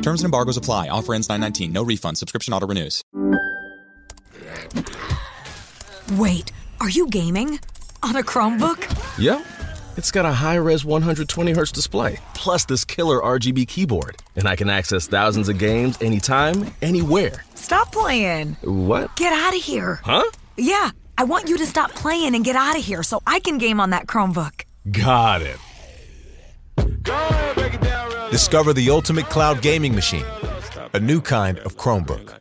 Terms and embargoes apply. Offer ends 9/19. No refund. Subscription auto renews. Wait, are you gaming? On a Chromebook? Yep. It's got a high-res 120Hz display, plus this killer RGB keyboard. And I can access thousands of games anytime, anywhere. Stop playing. What? Get out of here. Huh? Yeah, I want you to stop playing and get out of here so I can game on that Chromebook. Got it. Go ahead, break it down. Discover the ultimate cloud gaming machine, a new kind of Chromebook.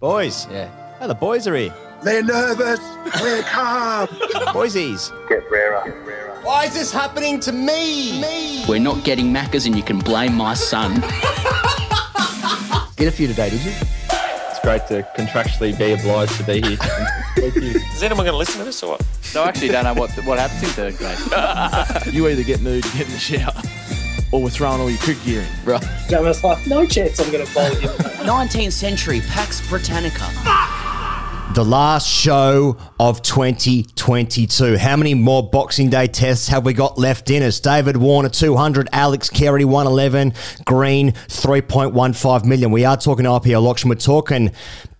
Boys, yeah. Oh, the boys are here. They're nervous, we're calm. Boysies. Get rarer. Why is this happening to me? We're not getting Maccas and you can blame my son. Get a few today, did you? It's great to contractually be obliged to be here. Thank you. Is anyone going to listen to this or what? No, I actually don't know what happens in third grade. You either get nude, get in the shower. Or we're throwing all your cricket gear in. Right. I was like, no chance I'm going to bowl you. 19th century, Pax Britannica. The last show of 2022. How many more Boxing Day tests have we got left in us? David Warner, 200. Alex Carey, 111. Green, 3.15 million. We are talking IPL auction. We're talking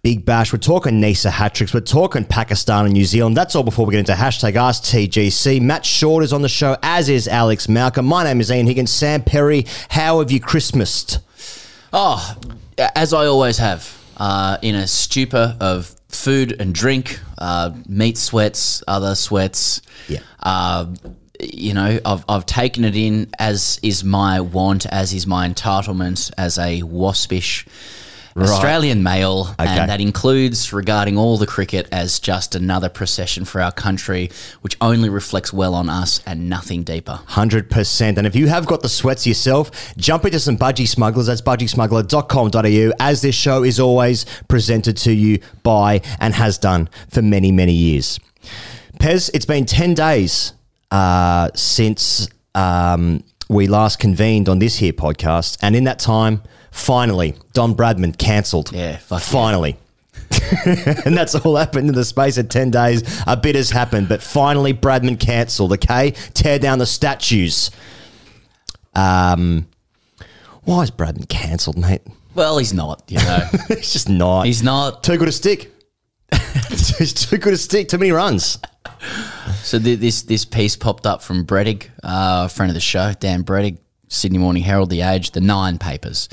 Big Bash. We're talking Nisa hat-tricks. We're talking Pakistan and New Zealand. That's all before we get into hashtag Ask TGC. Matt Short is on the show, as is Alex Malcolm. My name is Ian Higgins. Sam Perry, how have you Christmased? Oh, as I always have, in a stupor of food and drink, meat sweats, other sweats. Yeah. You know, I've taken it in, as is my want, as is my entitlement as a waspish Australian male, okay. And that includes regarding all the cricket as just another procession for our country, which only reflects well on us and nothing deeper. 100%. And if you have got the sweats yourself, jump into some Budgie Smugglers. That's budgiesmuggler.com.au, as this show is always presented to you by and has done for many, many years. Pez, it's been 10 days since we last convened on this here podcast, and in that time, finally, Don Bradman cancelled. Yeah, finally. Yeah. And that's all happened in the space of 10 days. A bit has happened, but finally Bradman cancelled, okay? Tear down the statues. Why is Bradman cancelled, mate? Well, he's not, you know. He's just not. He's not. Too good a stick. He's too good a stick. Too many runs. So this piece popped up from Bredig, a friend of the show, Dan Bredig, Sydney Morning Herald, The Age, the 9 papers.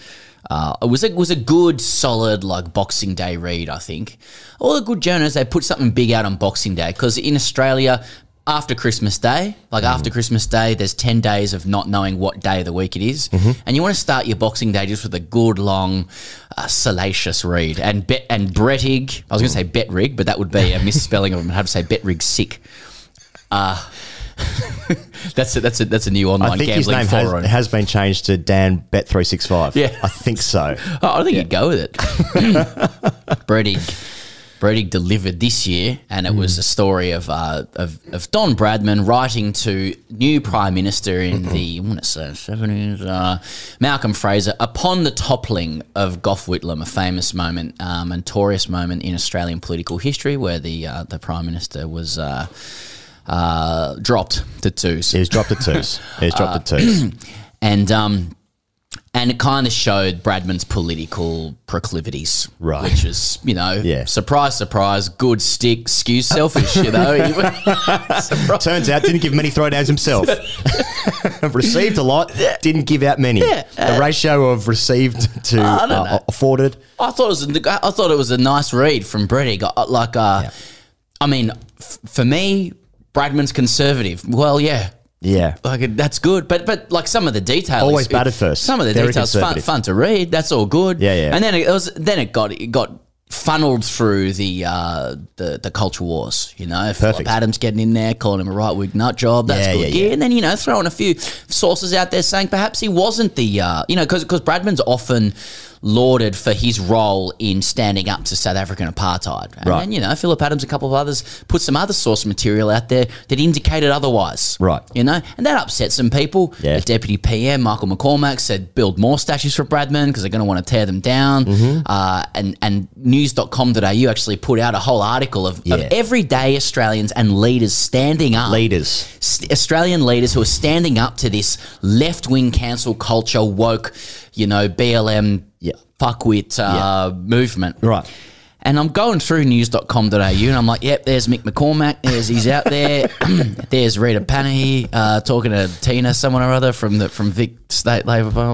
It was a good, solid, like, Boxing Day read, I think. All the good journalists, they put something big out on Boxing Day, because in Australia, after Christmas Day, after Christmas Day, there's 10 days of not knowing what day of the week it is. Mm-hmm. And you want to start your Boxing Day just with a good, long, salacious read. And Brettig, I was going to say Betrig, but that would be a misspelling of him. I'd have to say Betrig sick. That's a new online gambling forum. I think his name has been changed to Dan Bet 365. Yeah, I think so. Oh, I think you'd go with it. Bredig delivered this year, and it was a story of Don Bradman writing to new Prime Minister in the 70s, Malcolm Fraser, upon the toppling of Gough Whitlam, a famous moment, a notorious moment in Australian political history, where the Prime Minister was. Dropped to twos. It was dropped to twos. And it kind of showed Bradman's political proclivities, right? Which is, surprise, surprise, good stick, skew selfish, you know. Turns out, didn't give many throwdowns himself. Received a lot, didn't give out many. Yeah, the ratio of received to afforded. I thought it was a nice read from Bredig. I mean, for me, Bradman's conservative. Well, yeah. Yeah. That's good. But like, some of the details. Always batted first. Some of the details, fun to read. That's all good. Yeah, yeah. And then it got funneled through the culture wars, you know. Perfect. Philip Adams getting in there, calling him a right-wing nut job. That's good. Yeah. And then, throwing a few sources out there saying perhaps he wasn't because Bradman's often lauded for his role in standing up to South African apartheid. And, right. And, you know, Philip Adams, a couple of others, put some other source material out there that indicated otherwise. Right. You know, and that upset some people. Yeah. The Deputy PM, Michael McCormack, said build more statues for Bradman because they're going to want to tear them down. Mm-hmm. And news.com.au actually put out a whole article of everyday Australians and leaders standing up. Australian leaders who are standing up to this left-wing cancel culture, woke, you know, BLM fuckwit movement. Right. And I'm going through news.com.au and I'm like, yep, there's Mick McCormack. There's he's out there. There's Rita Panahi talking to Tina, someone or other from Vic State Liberal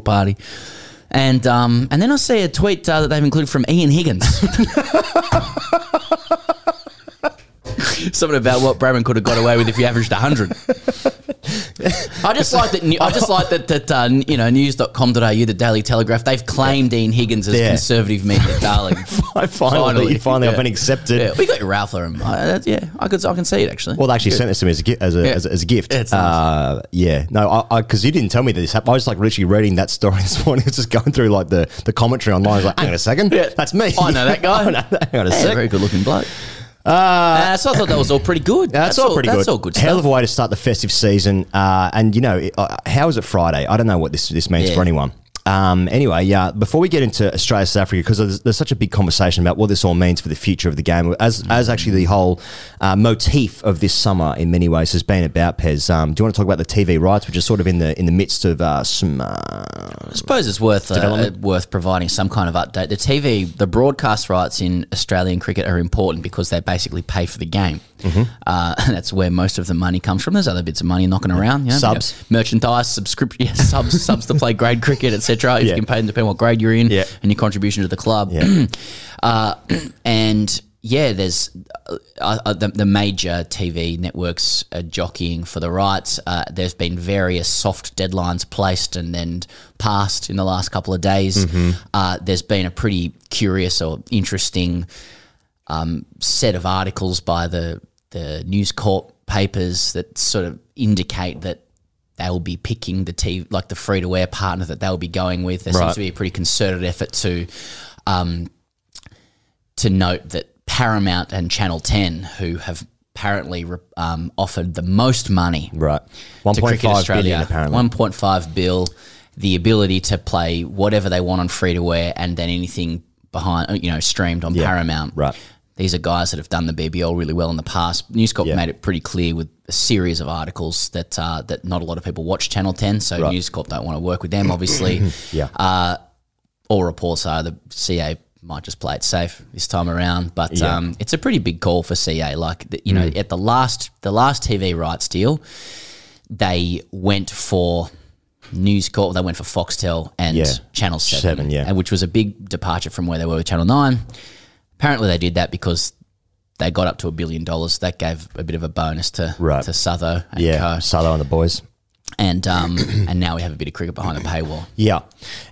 Party. And then I see a tweet that they've included from Ian Higgins. Something about what Bradman could have got away with if you averaged 100. I just like that. I just like that. You know, news.com.au, the Daily Telegraph, they've claimed Ian Higgins as conservative media darling. Finally, I've been accepted. Yeah. We got your Ralphler, and I can see it actually. Well, they actually sent this to me as a gift. Yeah, nice. Because you didn't tell me that this happened. I was like literally reading that story this morning. I was just going through like the commentary online. I was like, hang on a second, that's me. I know that guy. Hang on a second, very good looking bloke. So I thought that was all pretty good. That's all pretty good. That's all good stuff. Hell of a way to start the festive season. And, you know, how is it Friday? I don't know what this means for anyone. Anyway, before we get into Australia, South Africa, because there's such a big conversation about what this all means for the future of the game, as actually the whole motif of this summer in many ways has been about, Pez. Do you want to talk about the TV rights, which is sort of in the midst of some I suppose it's worth providing some kind of update. The broadcast rights in Australian cricket are important because they basically pay for the game. Mm-hmm. That's where most of the money comes from. There's other bits of money knocking around. You know, subs. You know, merchandise, subscription, subs to play grade cricket, etc. You can pay them depending on what grade you're in and your contribution to the club. Yeah. There's the major TV networks are jockeying for the rights. There's been various soft deadlines placed and then passed in the last couple of days. Mm-hmm. There's been a pretty curious or interesting set of articles by the News Corp papers that sort of indicate that they'll be picking the TV, like the free-to-air partner that they'll be going with. There seems to be a pretty concerted effort to note that Paramount and Channel 10, who have apparently offered the most money to Cricket Australia, apparently. 1.5 bill, the ability to play whatever they want on free-to-air and then anything behind, you know, streamed on Paramount. Right. These are guys that have done the BBL really well in the past. News Corp made it pretty clear with a series of articles that that not a lot of people watch Channel 10, so News Corp don't want to work with them, obviously. All reports are the CA might just play it safe this time around, but it's a pretty big call for CA. Like, you know, at the last TV rights deal, they went for News Corp, they went for Foxtel and Channel 7, which was a big departure from where they were with Channel 9. Apparently they did that because they got up to $1 billion. That gave a bit of a bonus to Southo and co. Southo and the boys. And and now we have a bit of cricket behind the paywall. Yeah.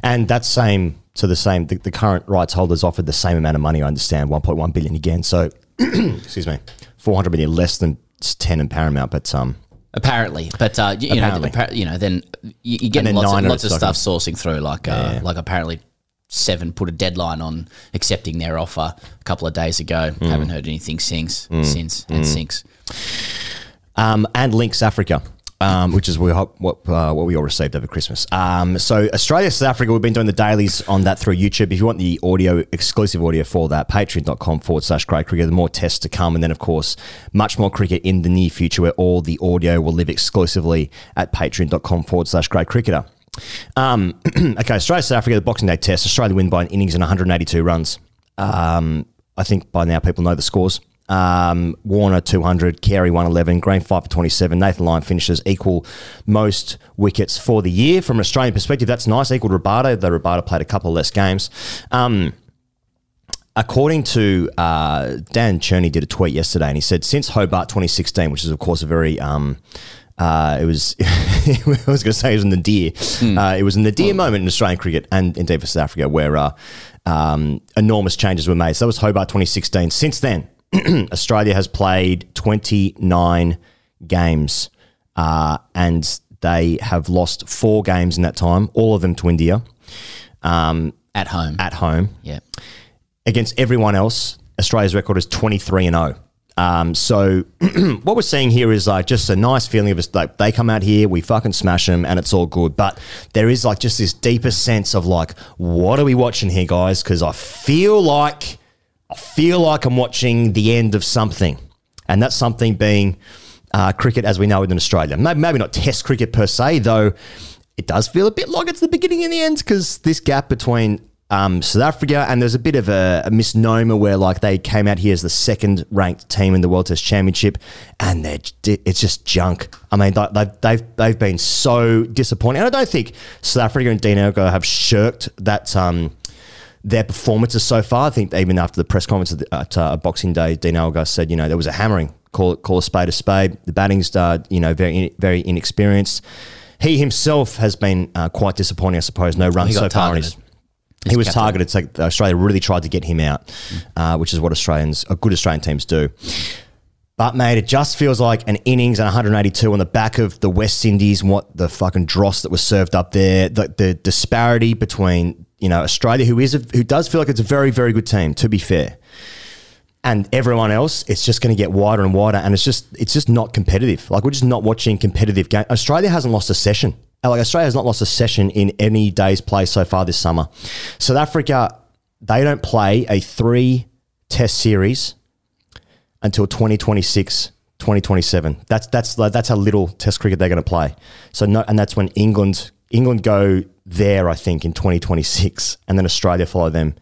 And that same – so the same – the current rights holders offered the same amount of money, I understand, 1.1 billion again. So, excuse me, 400 million less than 10 in Paramount, but apparently, but then you're getting lots of stuff sourcing through, like apparently – Seven put a deadline on accepting their offer a couple of days ago. Haven't heard anything since. And Links Africa, which is what we all received over Christmas. So Australia, South Africa, we've been doing the dailies on that through YouTube. If you want the exclusive audio for that, patreon.com/greatcricket. More tests to come. And then, of course, much more cricket in the near future where all the audio will live exclusively at patreon.com/greatcricketer. Okay, Australia, South Africa, the Boxing Day Test. Australia win by an innings and 182 runs. I think by now people know the scores. Warner 200, Carey 111, Green 5 for 27. Nathan Lyon finishes, equal most wickets for the year. From an Australian perspective, that's nice. Equaled Rabada, though Rabada played a couple less games. According to Dan Cherney, did a tweet yesterday, and he said since Hobart 2016, which is of course a very it was a nadir moment in Australian cricket and indeed for South Africa where enormous changes were made. So that was Hobart 2016. Since then, Australia has played 29 games and They have lost 4 games in that time, all of them to India. At home. At home. Yeah. Against everyone else, Australia's record is 23-0. So what we're seeing here is like just a nice feeling of us, like they come out here, we fucking smash them and it's all good. But there is like just this deeper sense of like, what are we watching here, guys? Because I feel like I'm watching the end of something. And that's something being cricket as we know it in Australia. Maybe not test cricket per se, though it does feel a bit like it's the beginning and the end because this gap between South Africa, and there's a bit of a misnomer where like they came out here as the second ranked team in the World Test Championship, and it's just junk. I mean, they've been so disappointing, and I don't think South Africa and Dean Ergo have shirked that their performances so far. I think even after the press conference at Boxing Day, Dean Ergo said, you know, there was a hammering. Call a spade a spade. The batting's very inexperienced. He himself has been quite disappointing, I suppose. No runs so far. He was targeted. So Australia really tried to get him out, which is what good Australian teams do. But, mate, it just feels like an innings and 182 on the back of the West Indies and what the fucking dross that was served up there. The disparity between, you know, Australia, who does feel like it's a very, very good team, to be fair, and everyone else, it's just going to get wider and wider, and it's just not competitive. Like, we're just not watching competitive games. Australia hasn't lost a session. Like, Australia has not lost a session in any day's play so far this summer. South Africa, they don't play a 3-test series until 2026, 2027. That's how little test cricket they're going to play. So no, and that's when England go there, I think, in 2026, and then Australia follow them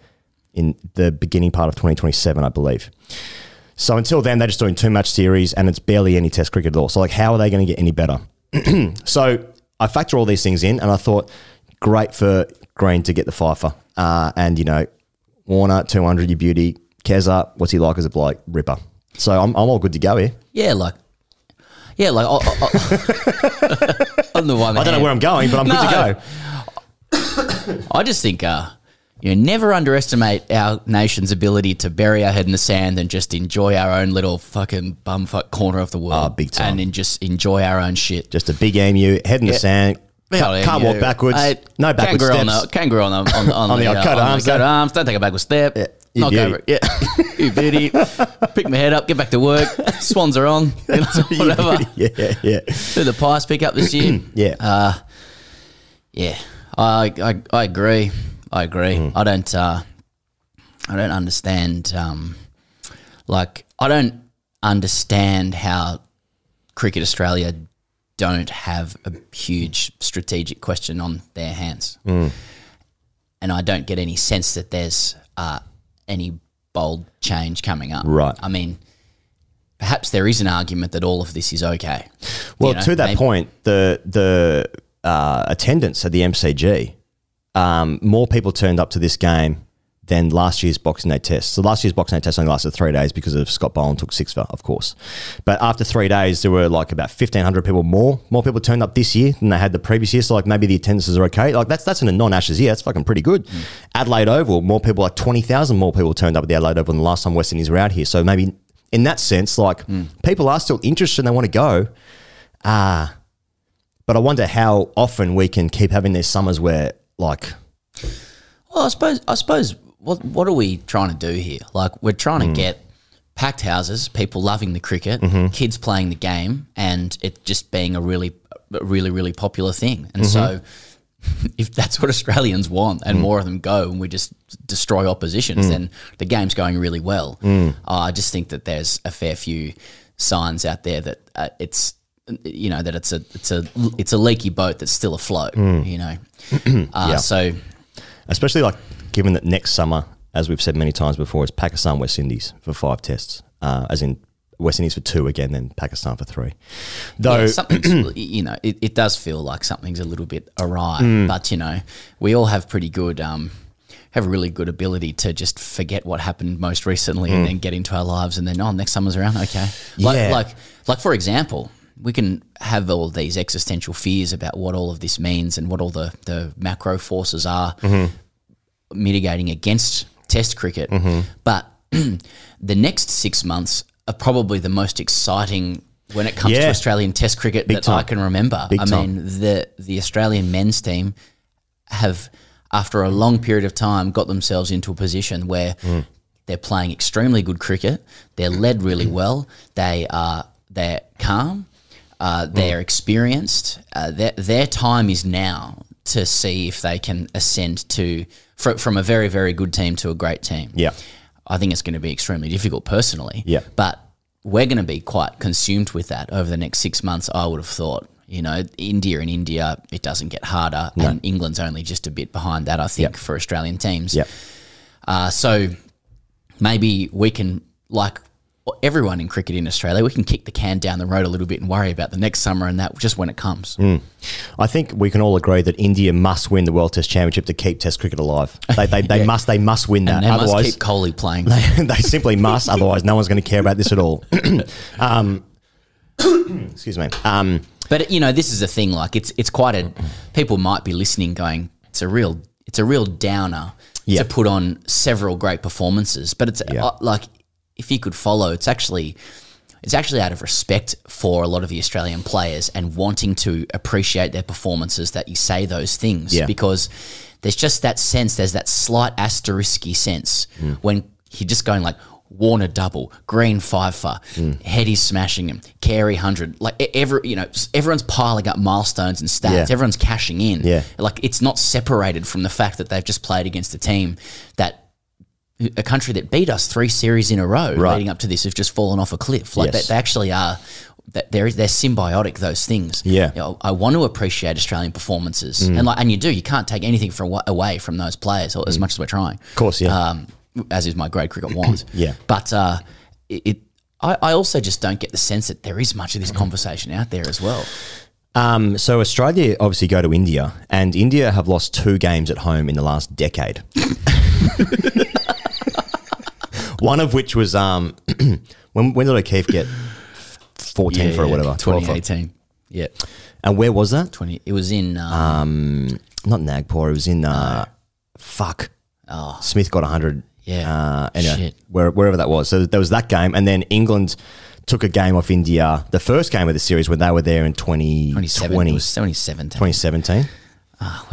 in the beginning part of 2027, I believe. So until then, they're just doing 2-match series, and it's barely any test cricket at all. So, like, how are they going to get any better? So I factor all these things in, and I thought, great for Green to get the Pfeiffer. And, you know, Warner, 200, your beauty. Keza, what's he like as a bloke? Ripper. So I'm all good to go here. Yeah, like... I'm the one. I don't know where I'm going, but I'm good to go. I just think, you know, never underestimate our nation's ability to bury our head in the sand and just enjoy our own little fucking bumfuck corner of the world. Oh, big time. And then just enjoy our own shit. Just a big emu, head in the sand. Can't walk backwards. No backwards steps. Kangaroo on the arms. Don't take a backward step. Yeah. Knock over it. Yeah. You beauty. Pick my head up. Get back to work. Swans are on. Whatever. Yeah. Do the Pies pick up this year. Yeah. Yeah. I agree. Mm. I don't understand how Cricket Australia don't have a huge strategic question on their hands. Mm. And I don't get any sense that there's any bold change coming up. Right. I mean, perhaps there is an argument that all of this is okay. Well, to that point, the attendance at the MCG, more people turned up to this game than last year's Boxing Day test. So last year's Boxing Day test only lasted 3 days because of Scott Boland took six for, of course. But after 3 days, there were like about 1,500 people more. More people turned up this year than they had the previous year. So like maybe the attendances are okay. Like that's in a non-Ashes year. That's fucking pretty good. Mm. Adelaide Oval, more people, like 20,000 more people turned up at the Adelaide Oval than the last time West Indies were out here. So maybe in that sense, like people are still interested and they want to go. But I wonder how often we can keep having these summers where like... Well, I suppose what are we trying to do here? Like, we're trying to get packed houses, people loving the cricket, kids playing the game, and it just being a really, really, really popular thing. And so if that's what Australians want and more of them go and we just destroy oppositions, then the game's going really well. I just think that there's a fair few signs out there that it's, you know, that it's a leaky boat that's still afloat, you know. So... Especially like given that next summer, as we've said many times before, is Pakistan, West Indies for 5 tests, as in West Indies for 2 again, then Pakistan for 3. Though, yeah, you know, it does feel like something's a little bit awry, but, you know, we all have pretty good, have a really good ability to just forget what happened most recently and then get into our lives and then, oh, next summer's around, okay. Like for example, we can have all these existential fears about what all of this means and what all the macro forces are mitigating against test cricket. But the next 6 months are probably the most exciting when it comes to Australian Test cricket I can remember. I mean, the Australian men's team have, after a long period of time, got themselves into a position where they're playing extremely good cricket. They're led really well. They're calm. They're experienced. Their time is now to see if they can ascend to from a very, very good team to a great team. Yeah, I think it's going to be extremely difficult personally. Yeah, but we're going to be quite consumed with that over the next 6 months, I would have thought. You know, India, it doesn't get harder, and England's only just a bit behind that, I think, for Australian teams. Yep. So maybe we can, like everyone in cricket in Australia, we can kick the can down the road a little bit and worry about the next summer and that just when it comes. I think we can all agree that India must win the World Test Championship to keep Test cricket alive. They must win that. And they otherwise, must keep Kohli playing. They simply must, otherwise no one's going to care about this at all. Excuse me. But you know, this is the thing. Like, it's quite a. People might be listening, going, "It's a real downer to put on several great performances." But it's like, if you could follow, it's actually out of respect for a lot of the Australian players and wanting to appreciate their performances that you say those things because there's just that sense. There's that slight asterisky sense when you're just going like, Warner double, Green fifer, Heady smashing him, Carey 100. Like everyone's piling up milestones and stats. Yeah. Everyone's cashing in. Yeah. Like it's not separated from the fact that they've just played against a country that beat us 3 series in a row leading up to this. Have just fallen off a cliff. Like they actually are. They're symbiotic, those things. Yeah, you know, I want to appreciate Australian performances, and you do. You can't take anything away from those players as much as we're trying. Of course, yeah. As is my grade cricket want. But I also just don't get the sense that there is much of this conversation out there as well. So Australia obviously go to India, and India have lost 2 games at home in the last decade. One of which was when did O'Keefe get 14 for or whatever? 2018. Yeah. And where was that? It was in not Nagpur. It was in Smith got 100. Anyway, wherever that was. So there was that game, and then England took a game off India, the first game of the series when they were there in 2017. Where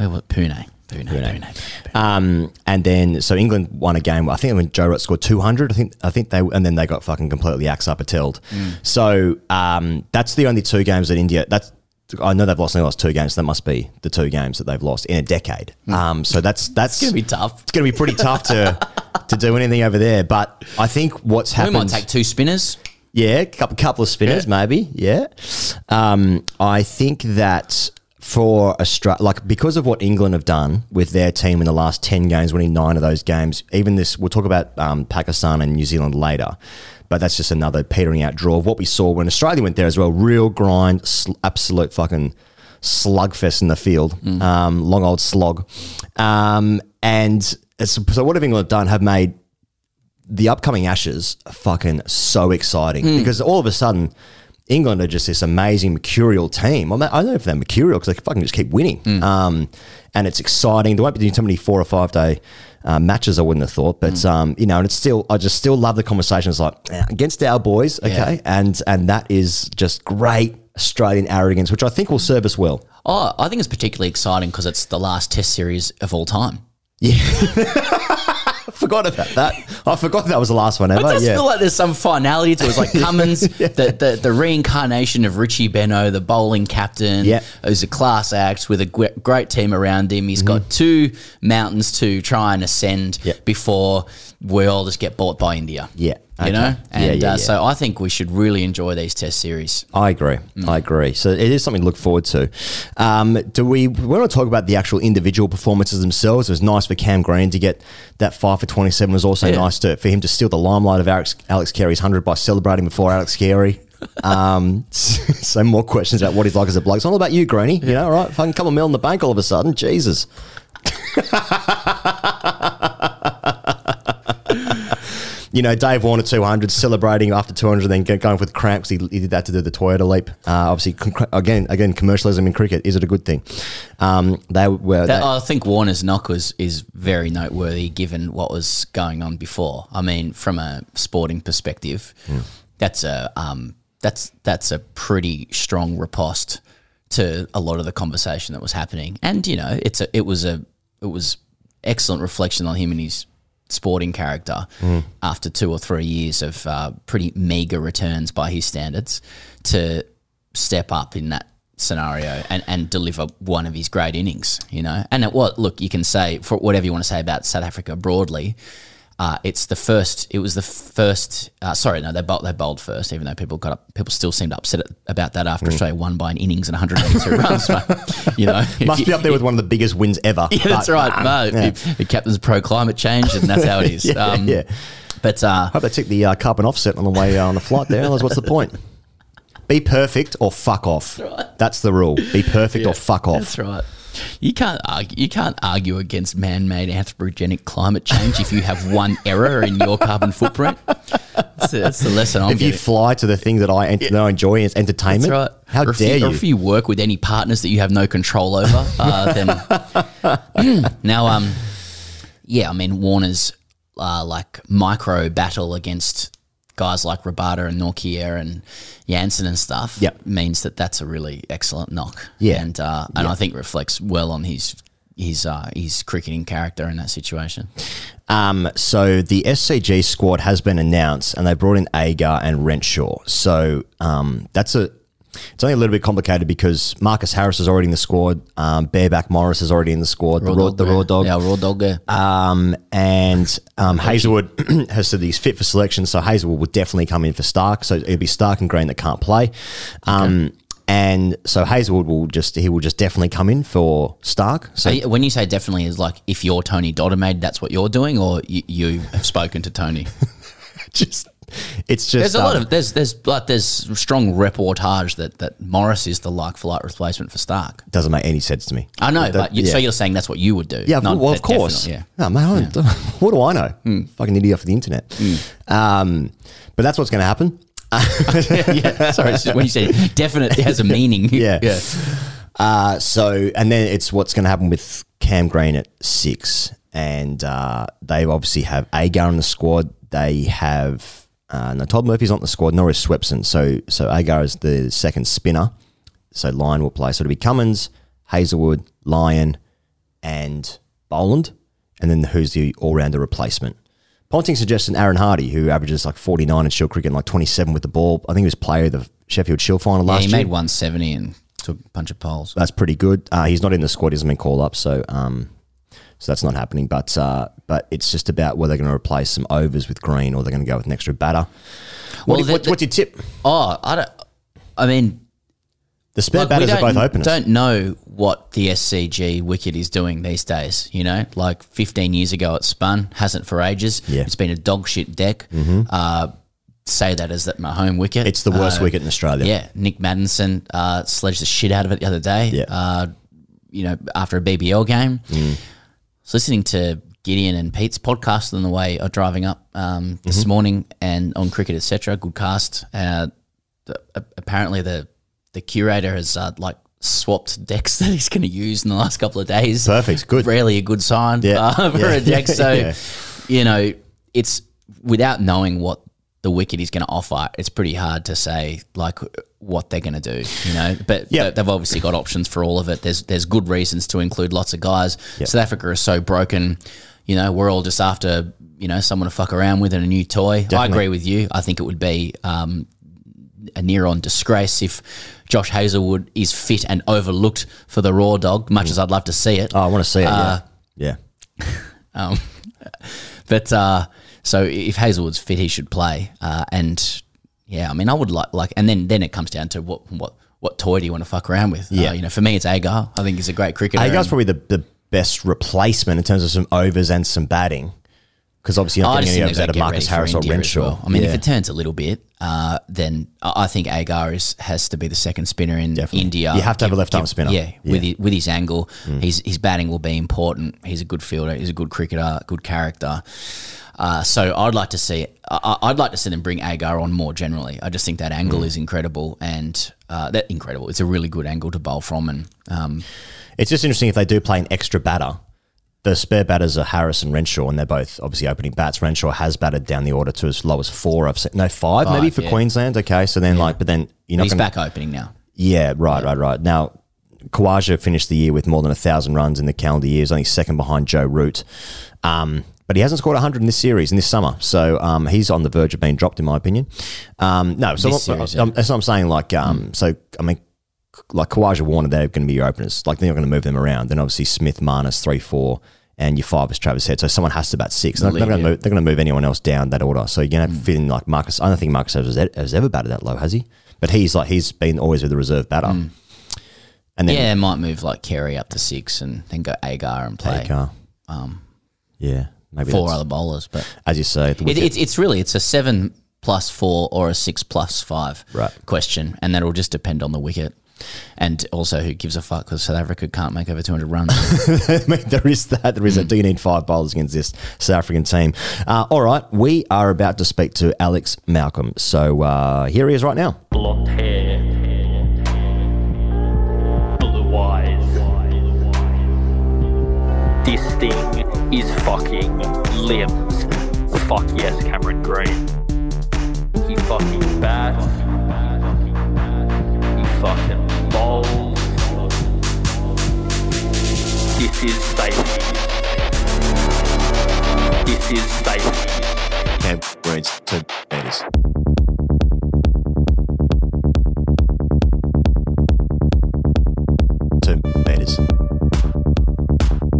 was Pune. And then so England won a game. I think when Joe Root scored 200, I think they, and then they got fucking completely axed up. So that's the only 2 games that India. I know they've lost. They lost 2 games. So that must be the 2 games that they've lost in a decade. So that's going to be tough. It's going to be pretty tough to do anything over there. But I think what's happened. We might take 2 spinners. Yeah, a couple of spinners maybe. Yeah. I think that for Australia, like because of what England have done with their team in the last 10 games, winning 9 of those games. Even this, we'll talk about Pakistan and New Zealand later. But that's just another petering out draw of what we saw when Australia went there as well. Real grind, absolute fucking slugfest in the field. Long old slog. And so what have England done? Have made the upcoming Ashes fucking so exciting because all of a sudden England are just this amazing mercurial team. I don't know if they're mercurial because they fucking just keep winning. And it's exciting. There won't be too many 4 or 5 day matches, I wouldn't have thought, but you know, and it's still, I just still love the conversations like against our boys, okay, and that is just great Australian arrogance, which I think will serve us well. Oh, I think it's particularly exciting because it's the last Test series of all time. Yeah, I forgot about that. I forgot that was the last one ever. It does feel like there's some finality to it. It's like Cummins, the reincarnation of Richie Benaud, the bowling captain, who's a class act with a great team around him. He's got 2 mountains to try and ascend before we all just get bought by India. Yeah. You know? And so I think we should really enjoy these Test series. I agree. I agree. So it is something to look forward to. We want to talk about the actual individual performances themselves. It was nice for Cam Green to get that 5 for 27. It was also nice for him to steal the limelight of Alex Carey's 100 by celebrating before Alex Carey. So more questions about what he's like as a bloke. It's all about you, Greeny. You know, right? Fucking couple of mil in the bank all of a sudden. Jesus. You know, Dave Warner 200, celebrating after 200 and then going with cramps. He did that to do the Toyota leap. Obviously, again, commercialism in cricket, is it a good thing? I think Warner's knock is very noteworthy given what was going on before. I mean, from a sporting perspective, that's a that's a pretty strong riposte to a lot of the conversation that was happening. And, you know, it was excellent reflection on him and his sporting character after 2 or 3 years of pretty meager returns by his standards to step up in that scenario and deliver one of his great innings, you know. And it was, look, you can say, for whatever you want to say about South Africa broadly, they bowled first, even though people still seemed upset about that after Australia won by an innings and 182 runs. But, you know, must be up there with one of the biggest wins ever. Yeah, that's right. The captain's pro climate change, and that's how it is. But I hope they took the carbon offset on the way on the flight there. Otherwise, what's the point? Be perfect or fuck off. That's right. That's the rule. Be perfect or fuck off. That's right. You can't argue against man-made anthropogenic climate change if you have one error in your carbon footprint. That's the lesson I'm getting. If you fly to the thing that I enjoy as entertainment, that's right. How dare you? Or if you work with any partners that you have no control over, then... Now, I mean, Warner's micro battle against guys like Rabada and Norkier and Janssen and stuff means that's a really excellent knock. Yeah. And I think reflects well on his cricketing character in that situation. So the SCG squad has been announced and they brought in Agar and Renshaw. So it's only a little bit complicated because Marcus Harris is already in the squad. Bareback Morris is already in the squad. The raw dog. Yeah, raw dog, yeah. Hazelwood has said that he's fit for selection, so Hazelwood would definitely come in for Stark. So it'll be Stark and Green that can't play. Okay. And so Hazelwood will just definitely come in for Stark. So when you say definitely, is like if you're Tony Dottermaid, that's what you're doing, or you have spoken to Tony? There's strong reportage that Morris is the like-for-like replacement for Stark. Doesn't make any sense to me. I know, so you're saying that's what you would do? Yeah, well, of course. Yeah. No, man, what do I know? Fucking idiot for the internet. But that's what's going to happen. Sorry, when you said definite, it has a meaning. Yeah. And then it's what's going to happen with Cam Green at 6, and they obviously have Agar in the squad. They have. No, Todd Murphy's not the squad, nor is Swepson. So Agar is the second spinner. So Lyon will play. So it'll be Cummins, Hazelwood, Lyon, and Boland. And then who's the all-rounder replacement? Ponting suggested Aaron Hardy, who averages like 49 in Shield cricket and like 27 with the ball. I think he was player of the Sheffield Shield final last year. He made 170 and took a bunch of poles. That's pretty good. He's not in the squad. He hasn't been called up. So that's not happening, but it's just about whether they're going to replace some overs with Green or they're going to go with an extra batter. What's your tip? The spare batters are both openers. Don't know what the SCG wicket is doing these days. You know, like 15 years ago it spun, hasn't for ages. Yeah. It's been a dog shit deck. Mm-hmm. Say that as that my home wicket. It's the worst wicket in Australia. Yeah, Nick Maddinson sledged the shit out of it the other day. Yeah. You know, after a BBL game. Mm. Listening to Gideon and Pete's podcast on the way or driving up this morning and on Cricket Etc. Good cast. Apparently the curator has swapped decks that he's going to use in the last couple of days. Perfect, good. Rarely a good sign for a deck. So, you know, it's without knowing what the wicket is going to offer, it's pretty hard to say like what they're going to do, you know. But they've obviously got options for all of it. There's good reasons to include lots of guys. Yep. South Africa is so broken, you know. We're all just after, you know, someone to fuck around with and a new toy. Definitely. I agree with you. I think it would be a near-on disgrace if Josh Hazlewood is fit and overlooked for the raw dog. Much as I'd love to see it, I want to see it. Yeah. So if Hazelwood's fit, he should play. I would like, and then it comes down to what toy do you want to fuck around with? Yeah. You know, for me, it's Agar. I think he's a great cricketer. Agar's probably the best replacement in terms of some overs and some batting, because obviously you're not getting any overs out of Marcus Harris or Renshaw. Well. I mean, if it turns a little bit, then I think Agar has to be the second spinner in India. You have to have a left-arm spinner. Yeah. With his angle, his batting will be important. He's a good fielder. He's a good cricketer, good character. So I'd like to see them bring Agar on more generally. I just think that angle is incredible, and it's a really good angle to bowl from. And it's just interesting if they do play an extra batter, The spare batters are Harris and Renshaw, and they're both obviously opening bats. Renshaw has batted down the order to as low as five, maybe for Queensland. Okay, so then like, but then you're not he's back opening now. Yeah, right. Now, Khawaja finished the year with more than 1,000 runs in the calendar year. He's only second behind Joe Root. But he hasn't scored 100 in this series, in this summer. So he's on the verge of being dropped, in my opinion. That's what I'm saying. Like, so, I mean, like Khawaja, Warner, they're going to be your openers. Like, they're not going to move them around. Then obviously Smith, Marnus, 3-4, and your five is Travis Head. So someone has to bat six. They're going to move anyone else down that order. So you're going to have to fit in like Marcus. I don't think Marcus has ever batted that low, has he? But he's like, he's been always with the reserve batter. And then it might move like Carey up to six and then go Agar and play. Yeah, maybe four other bowlers, but as you say, it's a 7 plus 4 or a 6 plus 5 question, and that will just depend on the wicket, and also who gives a fuck because South Africa can't make over 200 runs. I mean, there is that. There is that. Do you need five bowlers against this South African team? All right, we are about to speak to Alex Malcolm, so here he is right now. Blonde hair, blue eyes. This thing is fucking limbs. Fuck yes, Cameron Green. He fucking bats. He fucking bowls. This is safety. This is safety. Cam Green's 2 metres.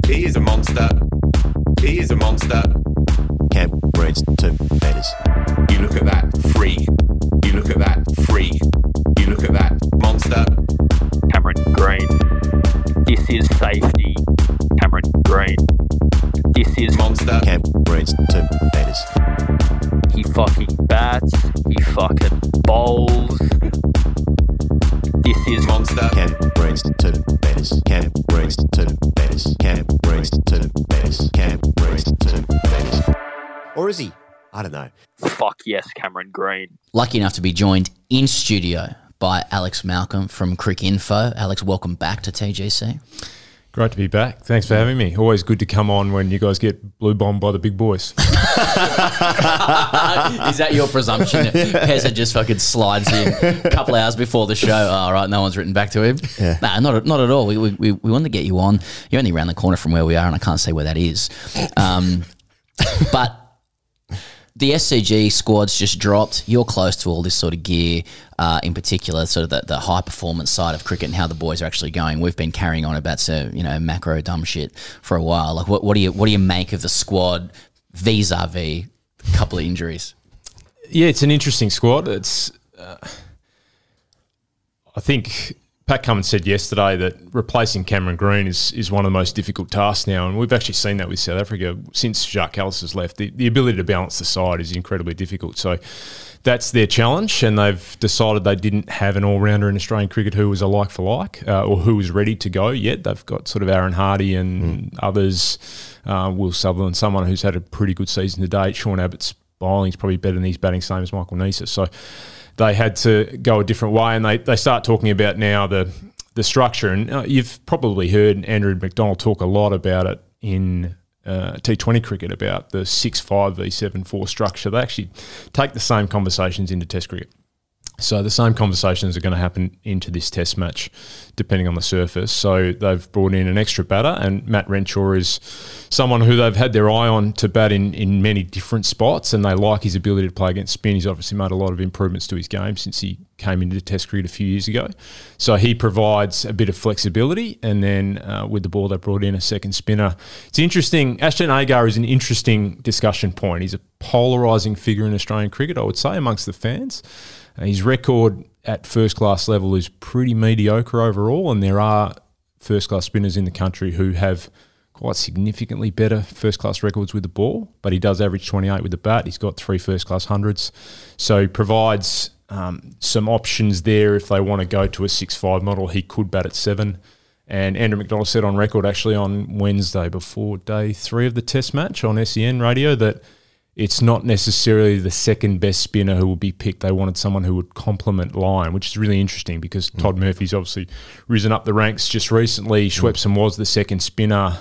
He is a monster. He is a monster. Cam Green's 2 metres. You look at that freak. You look at that freak. You look at that monster. Cameron Green. This is safety. Cameron Green. This is monster. Cam Green's 2 metres. He fucking bats. He fucking bowls. This is monster. Cam Green's 2 metres. Cam Green's 2 metres. Cam Green's 2 metres. Cam Green's 2 metres. Or is he? I don't know. Fuck yes, Cameron Green. Lucky enough to be joined in studio by Alex Malcolm from Crick Info. Alex, welcome back to TGC. Great to be back. Thanks for having me. Always good to come on when you guys get blue bombed by the big boys. Is that your presumption? Pezza just fucking slides in a couple hours before the show. All right, no one's written back to him. Yeah. Nah, not at all. We wanted to get you on. You're only around the corner from where we are, and I can't say where that is. But the SCG squad's just dropped. You're close to all this sort of gear, in particular, sort of the high-performance side of cricket and how the boys are actually going. We've been carrying on about macro dumb shit for a while. Like, what do you make of the squad vis-a-vis a couple of injuries? Yeah, it's an interesting squad. It's I think Pat Cummins said yesterday that replacing Cameron Green is one of the most difficult tasks now, and we've actually seen that with South Africa since Jacques Ellis has left. The ability to balance the side is incredibly difficult, so that's their challenge, and they've decided they didn't have an all-rounder in Australian cricket who was a like-for-like or who was ready to go yet. They've got sort of Aaron Hardy and others, Will Sutherland, someone who's had a pretty good season to date. Sean Abbott's bowling's probably better than he's batting, same as Michael Nisa, so they had to go a different way, and they start talking about now the structure. And you've probably heard Andrew McDonald talk a lot about it in T20 cricket, about the 6-5 v7-4 structure. They actually take the same conversations into Test cricket. So the same conversations are going to happen into this Test match, depending on the surface. So they've brought in an extra batter, and Matt Renshaw is someone who they've had their eye on to bat in many different spots, and they like his ability to play against spin. He's obviously made a lot of improvements to his game since he came into Test cricket a few years ago. So he provides a bit of flexibility, and then with the ball they brought in a second spinner. It's interesting. Ashton Agar is an interesting discussion point. He's a polarising figure in Australian cricket, I would say, amongst the fans. His record at first-class level is pretty mediocre overall, and there are first-class spinners in the country who have quite significantly better first-class records with the ball, but he does average 28 with the bat. He's got 3 first-class hundreds, so he provides some options there. If they want to go to a 6-5 model, he could bat at 7. And Andrew McDonald said on record actually on Wednesday before day 3 of the Test match on SEN radio that it's not necessarily the second best spinner who will be picked. They wanted someone who would complement Lyon, which is really interesting because Todd Murphy's obviously risen up the ranks just recently. Schwepson was the second spinner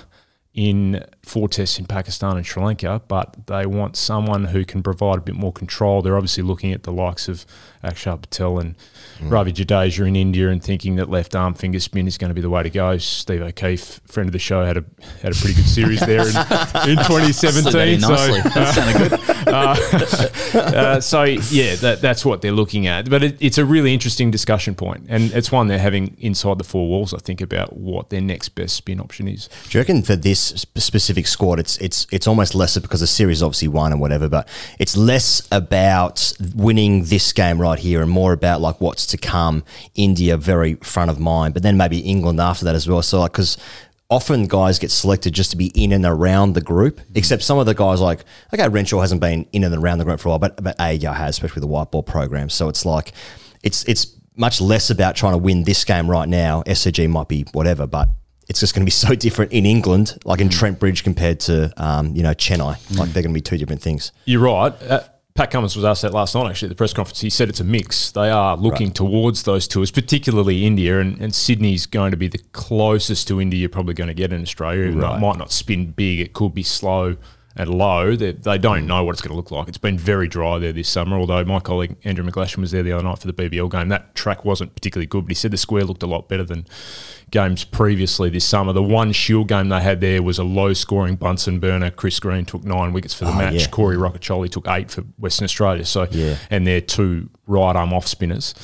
in four tests in Pakistan and Sri Lanka, but they want someone who can provide a bit more control. They're obviously looking at the likes of Akshar Patel and Ravi Jadeja in India and thinking that left arm finger spin is going to be the way to go. Steve O'Keefe, friend of the show, had a pretty good series there in 2017. So that sounded good. So yeah, that's what they're looking at. But it's a really interesting discussion point, and it's one they're having inside the four walls, I think, about what their next best spin option is. Do you reckon for this specific squad, it's almost lesser because the series obviously won and whatever, but it's less about winning this game right here and more about like what's to come? India very front of mind, but then maybe England after that as well. So like, because often guys get selected just to be in and around the group, except some of the guys like, okay, Renshaw hasn't been in and around the group for a while, but Agar has, especially with the white ball program. So it's like, it's much less about trying to win this game right now. SCG might be whatever, but it's just going to be so different in England, like in Trent Bridge compared to, Chennai. Like they're going to be two different things. You're right. Pat Cummins was asked that last night, actually, at the press conference. He said it's a mix. They are looking towards those tours, particularly India, and Sydney's going to be the closest to India you're probably going to get in Australia. Right. It might not spin big. It could be slow and low. They don't know what it's going to look like. It's been very dry there this summer, although my colleague Andrew McGlashan was there the other night for the BBL game. That track wasn't particularly good, but he said the square looked a lot better than games previously this summer. The one Shield game they had there was a low-scoring Bunsen burner. Chris Green took 9 wickets for the match. Yeah. Corey Rockaccioli took 8 for Western Australia. So, and they're two right-arm off-spinners.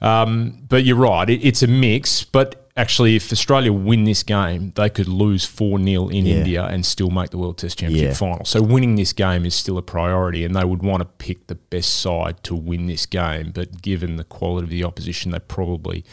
Right. But you're right, it's a mix. But actually, if Australia win this game, they could lose 4-0 in India and still make the World Test Championship final. So winning this game is still a priority, and they would want to pick the best side to win this game. But given the quality of the opposition, they probably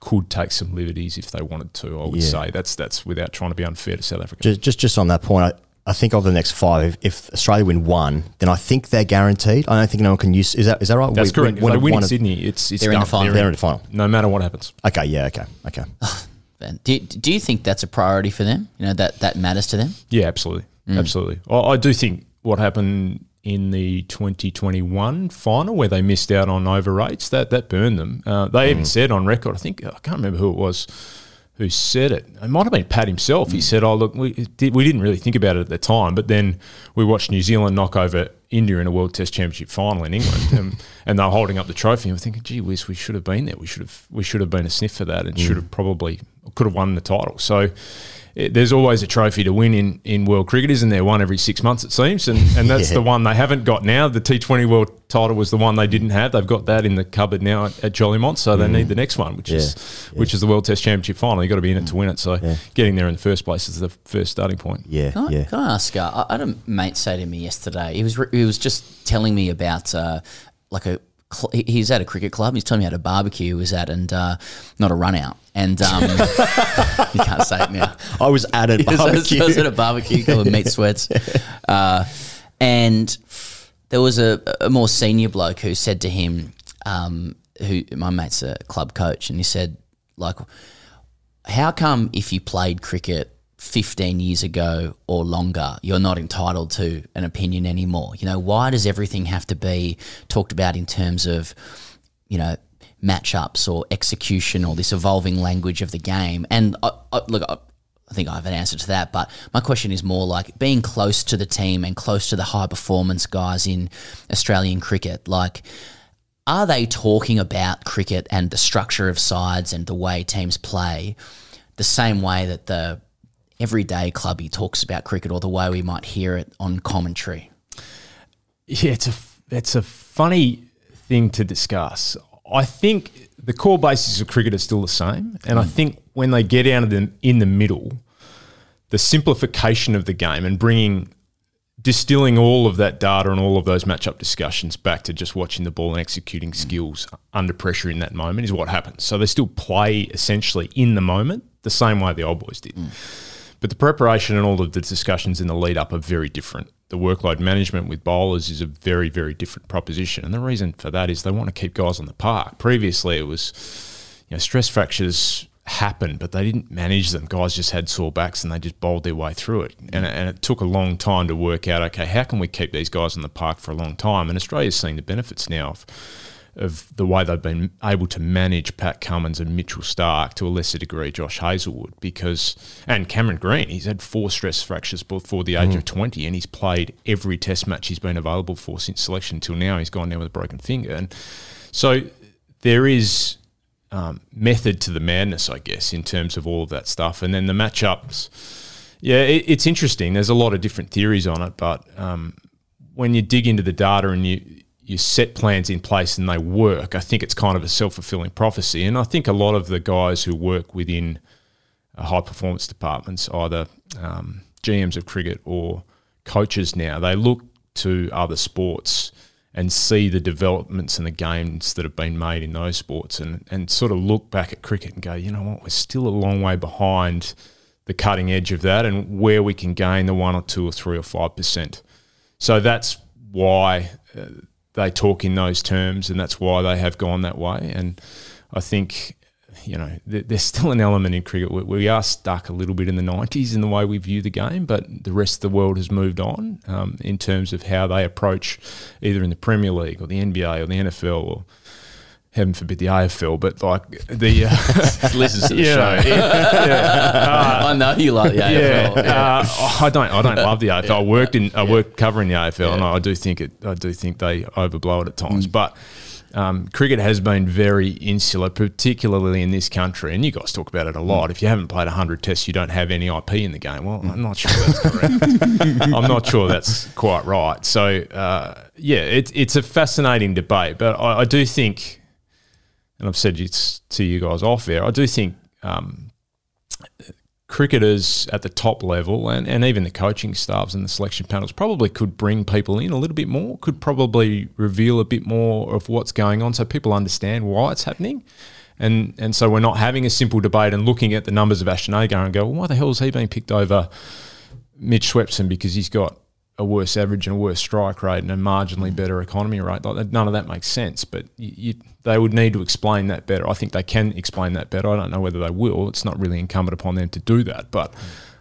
could take some liberties if they wanted to, I would say. That's without trying to be unfair to South Africa. Just on that point, I think over the next 5, if Australia win 1, then I think they're guaranteed. I don't think no one can use. Is that right? That's correct. When they win in Sydney, it's they're in the final. They're in the final, no matter what happens. Okay. Yeah. Okay. Do you think that's a priority for them? You know that matters to them. Yeah, absolutely, absolutely. I do think what happened in the 2021 final where they missed out on over rates, that burned them. They even said on record, I can't remember who it was who said it. It might have been Pat himself. He said, oh, look, we didn't really think about it at the time, but then we watched New Zealand knock over India in a World Test Championship final in England and they're holding up the trophy. And we're thinking, gee whiz, we should have been there. We should have been a sniff for that and could have won the title. So there's always a trophy to win in world cricket, isn't there? One every 6 months, it seems, and that's the one they haven't got now. The T20 world title was the one they didn't have. They've got that in the cupboard now at Jolimont, so they need the next one, which is the World Test Championship final. You've got to be in it to win it, so getting there in the first place is the first starting point. Yeah. Can I ask, I had a mate say to me yesterday, he was just telling me about he's at a cricket club. He's telling me how to barbecue. He was at not a run out. And you can't say it now. I was at a barbecue. I was at a barbecue called Meat Sweats. And there was a more senior bloke who said to him, who my mate's a club coach, and he said, like, how come if you played cricket 15 years ago or longer, you're not entitled to an opinion anymore? You know, why does everything have to be talked about in terms of, you know, matchups or execution or this evolving language of the game? And I think I have an answer to that, but my question is more like being close to the team and close to the high performance guys in Australian cricket. Like, are they talking about cricket and the structure of sides and the way teams play the same way that the everyday clubby talks about cricket, or the way we might hear it on commentary? Yeah, it's a funny thing to discuss. I think the core basis of cricket is still the same, and I think when they get down to them in the middle, the simplification of the game and distilling all of that data and all of those matchup discussions back to just watching the ball and executing skills under pressure in that moment is what happens. So they still play essentially in the moment the same way the old boys did. But the preparation and all of the discussions in the lead-up are very different. The workload management with bowlers is a very, very different proposition. And the reason for that is they want to keep guys on the park. Previously, it was, stress fractures happened, but they didn't manage them. Guys just had sore backs and they just bowled their way through it. And it took a long time to work out, okay, how can we keep these guys on the park for a long time? And Australia's seeing the benefits now of of the way they've been able to manage Pat Cummins and Mitchell Starc, to a lesser degree Josh Hazlewood, because, and Cameron Green, he's had 4 stress fractures before the age of 20, and he's played every test match he's been available for since selection till now. He's gone down with a broken finger. And so there is method to the madness, I guess, in terms of all of that stuff. And then the matchups, yeah, it's interesting. There's a lot of different theories on it, but when you dig into the data and you set plans in place and they work, I think it's kind of a self-fulfilling prophecy. And I think a lot of the guys who work within high-performance departments, either GMs of cricket or coaches now, they look to other sports and see the developments and the gains that have been made in those sports, and sort of look back at cricket and go, you know what, we're still a long way behind the cutting edge of that, and where we can gain the 1 or 2 or 3 or 5%. So that's why they talk in those terms, and that's why they have gone that way. And I think, you know, there's still an element in cricket. We are stuck a little bit in the 90s in the way we view the game, but the rest of the world has moved on in terms of how they approach, either in the Premier League or the NBA or the NFL or, heaven forbid, the AFL, but like the... listens to the show. I know you like the AFL. Yeah. I don't love the AFL. I worked covering the AFL, and I do think they overblow it at times. But cricket has been very insular, particularly in this country, and you guys talk about it a lot. If you haven't played 100 tests, you don't have any IP in the game. Well, I'm not sure that's correct. I'm not sure that's quite right. So, it's a fascinating debate, but I do think... and I've said it to you guys off air, I do think cricketers at the top level and even the coaching staffs and the selection panels probably could bring people in a little bit more, could probably reveal a bit more of what's going on so people understand why it's happening. And so we're not having a simple debate and looking at the numbers of Ashton Agar and go, well, why the hell is he being picked over Mitch Swepson because he's got a worse average and a worse strike rate and a marginally better economy rate? Like, none of that makes sense, but they would need to explain that better. I think they can explain that better. I don't know whether they will. It's not really incumbent upon them to do that, but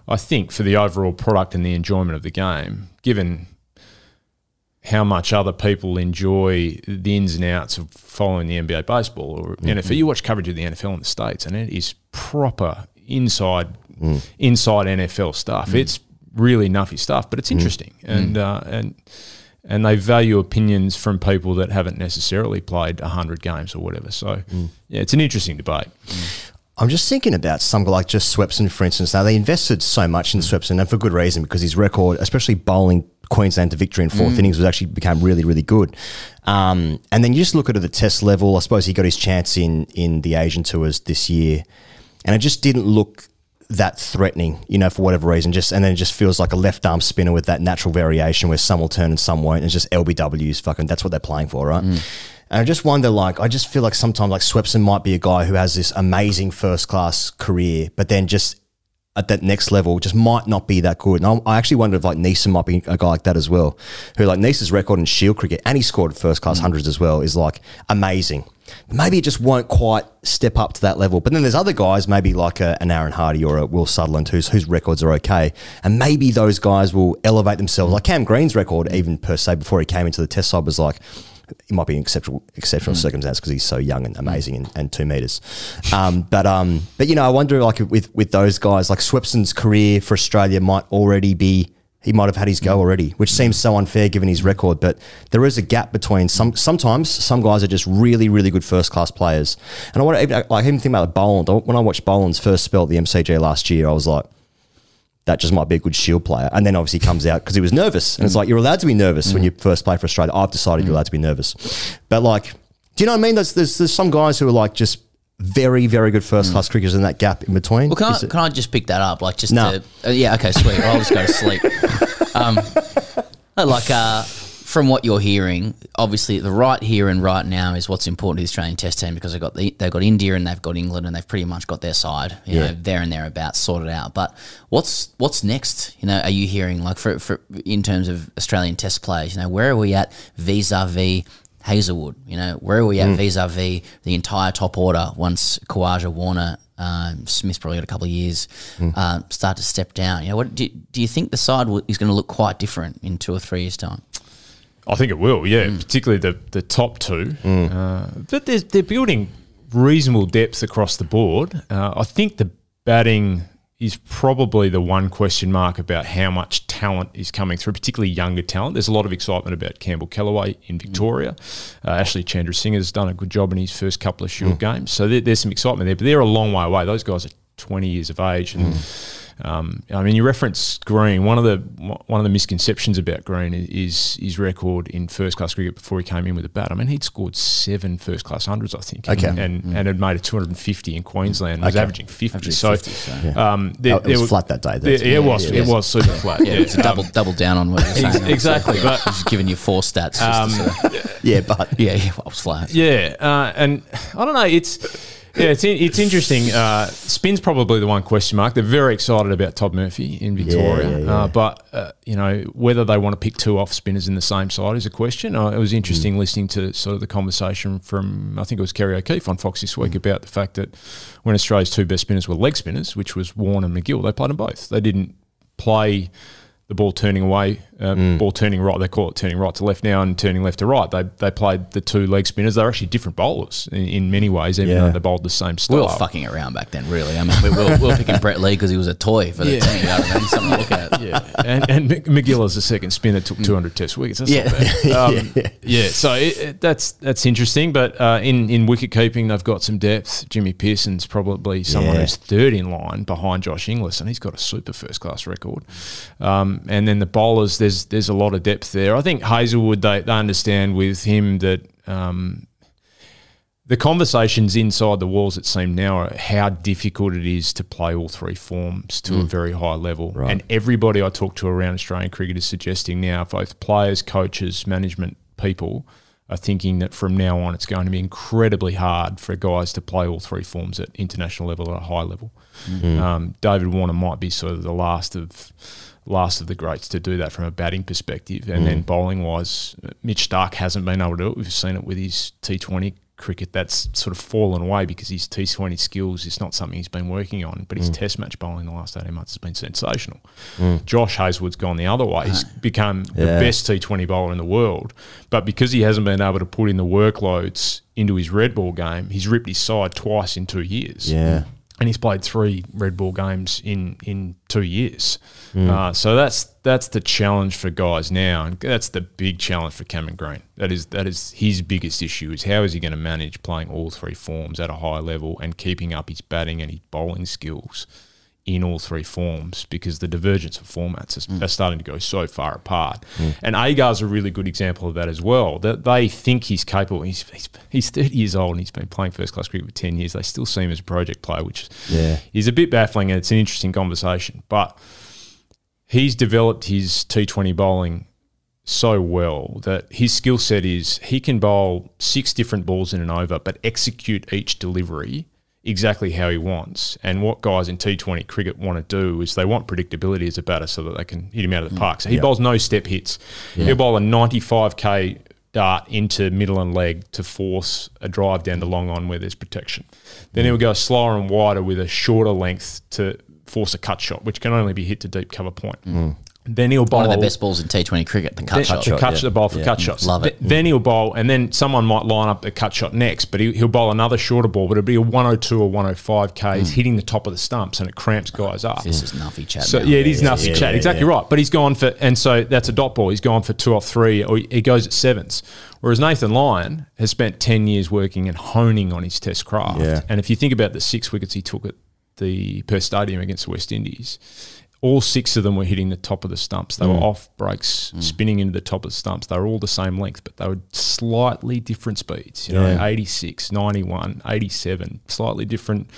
I think for the overall product and the enjoyment of the game, given how much other people enjoy the ins and outs of following the NBA baseball or NFL, you watch coverage of the NFL in the States and it is proper inside NFL stuff. It's really nuffy stuff, but it's interesting. And they value opinions from people that haven't necessarily played 100 games or whatever. So, it's an interesting debate. I'm just thinking about some, like just Swepson, for instance. Now, they invested so much in Swepson, and for good reason, because his record, especially bowling Queensland to victory in 4th innings, was actually became really, really good. And then you just look at it at the test level. I suppose he got his chance in the Asian tours this year, and it just didn't look that threatening, you know, for whatever reason. And then it just feels like a left arm spinner with that natural variation where some will turn and some won't. And it's just LBWs, fucking, that's what they're playing for, right? And I just wonder, like, I just feel like sometimes, like, Swepson might be a guy who has this amazing first class career, but then just at that next level just might not be that good. And I actually wonder if, like, Neeson might be a guy like that as well, who, like, Neeson's record in Shield cricket, and he scored first class hundreds as well, is, like, amazing. But maybe it just won't quite step up to that level. But then there's other guys, maybe like an Aaron Hardy or a Will Sutherland, whose records are okay, and maybe those guys will elevate themselves. Like Cam Green's record, even per se, before he came into the test side, was like, it might be an exceptional circumstance because he's so young and amazing and 2 meters. But you know, I wonder, like, with those guys, like, Swepson's career for Australia might already be, he might have had his go already, which seems so unfair given his record. But there is a gap between sometimes some guys are just really, really good first class players. And I want to even think about Boland. When I watched Boland's first spell at the MCG last year, I was like, that just might be a good Shield player. And then obviously comes out because he was nervous. And it's like, you're allowed to be nervous when you first play for Australia. I've decided you're allowed to be nervous. But, like, do you know what I mean? There's some guys who are, like, just very, very good first-class cricketers in that gap in between. Well, can I just pick that up? Like, just no. Yeah, okay, sweet. I'll just go to sleep. From what you're hearing, obviously the right here and right now is what's important to the Australian Test team, because they've got India and they've got England and they've pretty much got their side, you know, there and thereabouts sorted out. But what's next? You know, are you hearing, like, for in terms of Australian Test players, you know, where are we at vis-a-vis Hazlewood? You know, where are we at vis-a-vis the entire top order once Khawaja, Warner, Smith's probably got a couple of years, start to step down? You know, what do you think the side is going to look quite different in 2 or 3 years' time? I think it will, yeah, particularly the top two. But they're building reasonable depth across the board. I think the batting is probably the one question mark about how much talent is coming through, particularly younger talent. There's a lot of excitement about Campbell Callaway in Victoria. Ashley Chandrasinghe's done a good job in his first couple of Shield games. So there's some excitement there, but they're a long way away. Those guys are 20 years of age. And I mean, you reference Green. One of the misconceptions about Green is his record in first-class cricket before he came in with a bat. I mean, he'd scored 7 first-class hundreds, I think, and had made a 250 in Queensland. He was averaging 50. It was flat that day. It was super flat. Yeah, it's a double down on what you're saying. Exactly. But just giving you 4 stats. I was flat. Yeah, and I don't know, it's interesting. Spin's probably the one question mark. They're very excited about Todd Murphy in Victoria. Whether they want to pick 2 off spinners in the same side is a question. It was interesting listening to sort of the conversation from, I think it was Kerry O'Keefe on Fox this week, about the fact that when Australia's 2 best spinners were leg spinners, which was Warne and McGill, they played them both. They didn't play the ball turning away, ball turning right. They call it turning right to left now and turning left to right. They played the 2 leg spinners. They're actually different bowlers in many ways, even though they bowled the same style. We were fucking around back then, really. I mean, we were picking Brett Lee because he was a toy for the team. I mean, something to look at. Yeah. And McGill is the second spin that took 200 test wickets. That's not bad. So that's interesting. But in wicket keeping, they've got some depth. Jimmy Pearson's probably someone who's third in line behind Josh Inglis, and he's got a super first-class record. And then the bowlers, there's a lot of depth there. I think Hazelwood, they understand with him that the conversations inside the walls, it seems now, are how difficult it is to play all 3 forms to a very high level. Right. And everybody I talk to around Australian cricket is suggesting now, both players, coaches, management people, are thinking that from now on it's going to be incredibly hard for guys to play all 3 forms at international level, at a high level. David Warner might be sort of the last of the greats to do that from a batting perspective. And then bowling-wise, Mitch Starc hasn't been able to do it. We've seen it with his T20 cricket. That's sort of fallen away because his T20 skills is not something he's been working on, but his test match bowling in the last 18 months has been sensational. Josh Hazelwood's gone the other way. He's become the best T20 bowler in the world, but because he hasn't been able to put in the workloads into his red ball game, he's ripped his side twice in 2 years. Yeah. And he's played 3 red ball games in 2 years. So that's the challenge for guys now, and that's the big challenge for Cameron Green. That is his biggest issue, is how is he going to manage playing all 3 forms at a high level and keeping up his batting and his bowling skills in all 3 forms, because the divergence of formats is are starting to go so far apart. And Agar's a really good example of that as well. That they think he's capable. He's 30 years old and he's been playing first-class cricket for 10 years. They still see him as a project player, which is a bit baffling, and it's an interesting conversation. But he's developed his T20 bowling so well that his skill set is he can bowl 6 different balls in an over, but execute each delivery exactly how he wants. And what guys in T20 cricket want to do is they want predictability as a batter so that they can hit him out of the park. So he bowls no step hits. Yeah. He'll bowl a 95k dart into middle and leg to force a drive down to long on where there's protection. Then he'll go slower and wider with a shorter length to force a cut shot, which can only be hit to deep cover point. Then he'll bowl. One of the best balls in T20 cricket, the cut shot. The bowl for cut shots. Love it. Then he'll bowl, and then someone might line up the cut shot next, but he'll bowl another shorter ball, but it'll be a 102 or 105 Ks hitting the top of the stumps, and it cramps guys up. This is Nuffy chat. So, yeah, it is Nuffy chat. Exactly right. But he's gone for, and so that's a dot ball. He's gone for 2 off 3, or he goes at 7s. Whereas Nathan Lyon has spent 10 years working and honing on his test craft. Yeah. And if you think about the 6 wickets he took at the Perth Stadium against the West Indies, all 6 of them were hitting the top of the stumps. They were off breaks, spinning into the top of the stumps. They were all the same length, but they were slightly different speeds. You know, 86, 91, 87, slightly different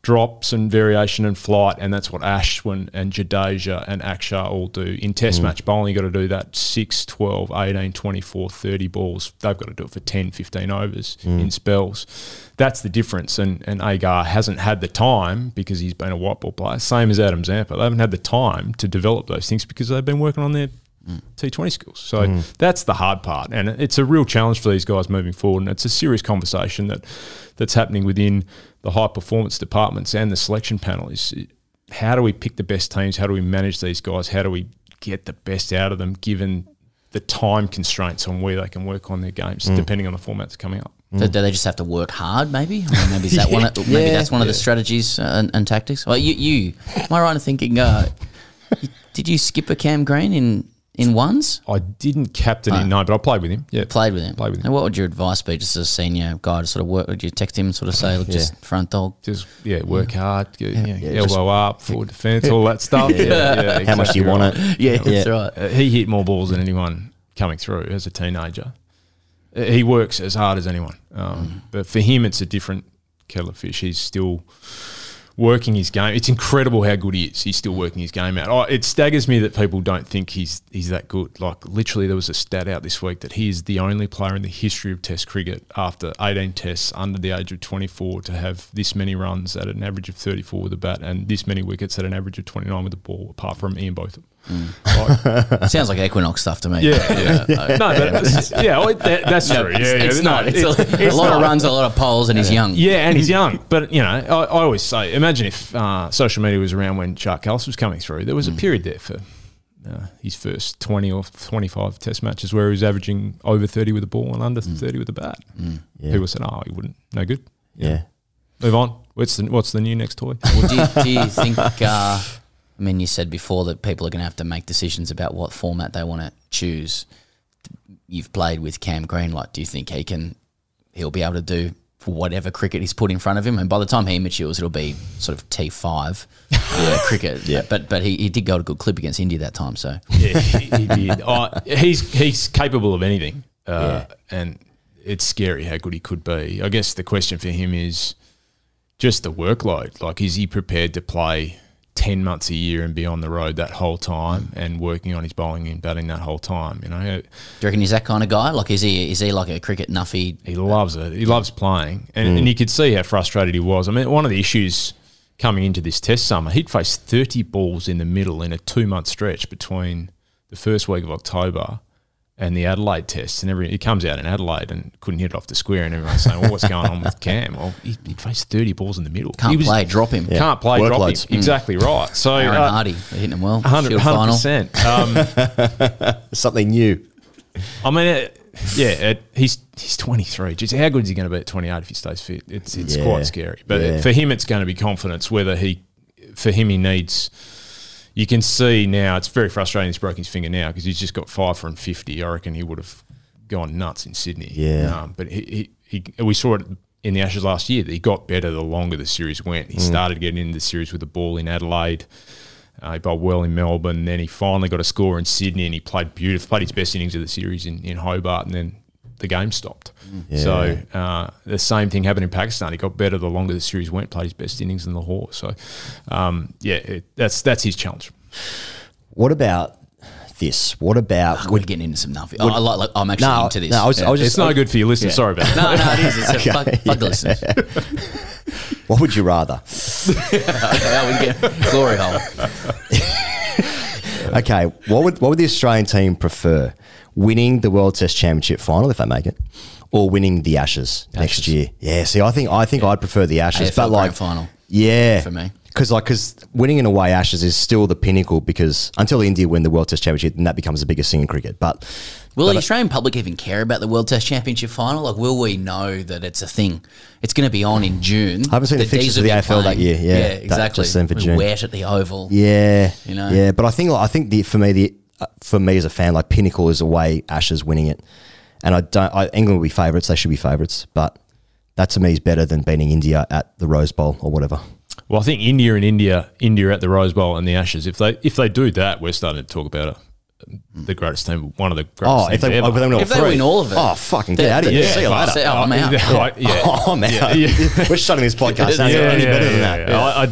drops and variation and flight. And that's what Ashwin and Jadeja and Akshar all do. In test match bowling, you've got to do that 6, 12, 18, 24, 30 balls. They've got to do it for 10, 15 overs in spells. That's the difference, and Agar hasn't had the time because he's been a white ball player, same as Adam Zampa. They haven't had the time to develop those things because they've been working on their T20 skills. So that's the hard part, and it's a real challenge for these guys moving forward, and it's a serious conversation that's happening within the high-performance departments and the selection panel is how do we pick the best teams, how do we manage these guys, how do we get the best out of them given the time constraints on where they can work on their games, depending on the format that's coming up. So do they just have to work hard, maybe? Or maybe is that one of the strategies and tactics. Well, you am I right in thinking? Did you skip a Cam Green in ones? I didn't captain him, no, but I played with him. Yeah, played with him. And what would your advice be, just as a senior guy, to sort of work? Would you text him and sort of say, look, just front dog, just work hard, elbow up, forward defence, all that stuff. Exactly. How much do you want it? Yeah, that's right. He hit more balls than anyone coming through as a teenager. He works as hard as anyone, but for him it's a different kettle of fish. He's still working his game. It's incredible how good he is. He's still working his game out. It staggers me that people don't think he's that good. Like, literally there was a stat out this week that he is the only player in the history of Test cricket after 18 tests under the age of 24 to have this many runs at an average of 34 with a bat and this many wickets at an average of 29 with a ball, apart from Ian Botham. Like, sounds like Equinox stuff to me. That's true. It's a lot of runs, a lot of poles, and he's young. Yeah, and he's young. But you know, I always say, imagine if social media was around when Shark Ellis was coming through. There was a period there for his first 20 or 25 Test matches where he was averaging over 30 with the ball and under 30 with the bat. People said, "Oh, he wouldn't. No good. Yeah, move on. What's the new next toy?" Well, do you think? I mean, you said before that people are going to have to make decisions about what format they want to choose. You've played with Cam Green. Like, do you think he'll be able to do whatever cricket he's put in front of him? And by the time he matures, it'll be sort of T5 cricket. Yeah. But he did go to good clip against India that time, so. Yeah, he did. He's capable of anything. And it's scary how good he could be. I guess the question for him is just the workload. Like, is he prepared to play 10 months a year and be on the road that whole time and working on his bowling and batting that whole time, you know? Do you reckon he's that kind of guy? Like, is he like a cricket nuffy? He loves it. He loves playing. And you could see how frustrated he was. I mean, one of the issues coming into this Test summer, he'd faced 30 balls in the middle in a 2-month stretch between the first week of October and the Adelaide Test. And he comes out in Adelaide and couldn't hit it off the square, and everyone's saying, well, what's going on with Cam? Well, he faced 30 balls in the middle. Can't play, drop him. Yeah. Can't play, drop him. Exactly right. So Aaron Hardy, they're hitting him well. 100%. Something new. I mean, he's 23. Jeez, how good is he going to be at 28 if he stays fit? It's quite scary. But for him, it's going to be confidence. For him, he needs... You can see now, it's very frustrating he's broken his finger now because he's just got 5 from 50. I reckon he would have gone nuts in Sydney. Yeah. But we saw it in the Ashes last year that he got better the longer the series went. He started getting into the series with the ball in Adelaide. He bowled well in Melbourne. Then he finally got a score in Sydney, and he played beautiful, played his best innings of the series in Hobart, and then the game stopped. Yeah. So the same thing happened in Pakistan. He got better the longer the series went, played his best innings in Lahore. So, that's his challenge. What about this? What about... we're getting into some nothing. I'm actually into this. It's no good for your listeners. Yeah. Sorry about that. No, it is. It's fuck the listeners. What would you rather? That would get glory hole. Okay, what would the Australian team prefer? Winning the World Test Championship final, if they make it, or winning the Ashes next year? Yeah, see, I think I'd prefer the Ashes. AFL but like grand final. Yeah. For me. Because winning an away Ashes is still the pinnacle, because until India win the World Test Championship, then that becomes the biggest thing in cricket. But will the Australian public even care about the World Test Championship final? Like, will we know that it's a thing? It's going to be on in June. I haven't seen the fixtures of the AFL that year. Yeah, exactly. We're wet at the Oval. Yeah, you know. Yeah, but I think for me as a fan, like, pinnacle is away Ashes winning it, and England will be favourites. They should be favourites, but that to me is better than beating India at the Rose Bowl or whatever. Well, I think India at the Rose Bowl and the Ashes, if they do that, we're starting to talk about it. The greatest team, one of the greatest teams ever. If they win all of it. Oh, fucking get out of here. Yeah. See you later. I'm out. We're shutting this podcast down. Yeah,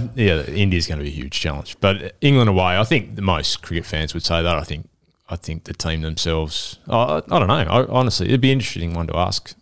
India's going to be a huge challenge. But England away, I think most cricket fans would say that. I think the team themselves, I don't know. Honestly, it'd be an interesting one to ask.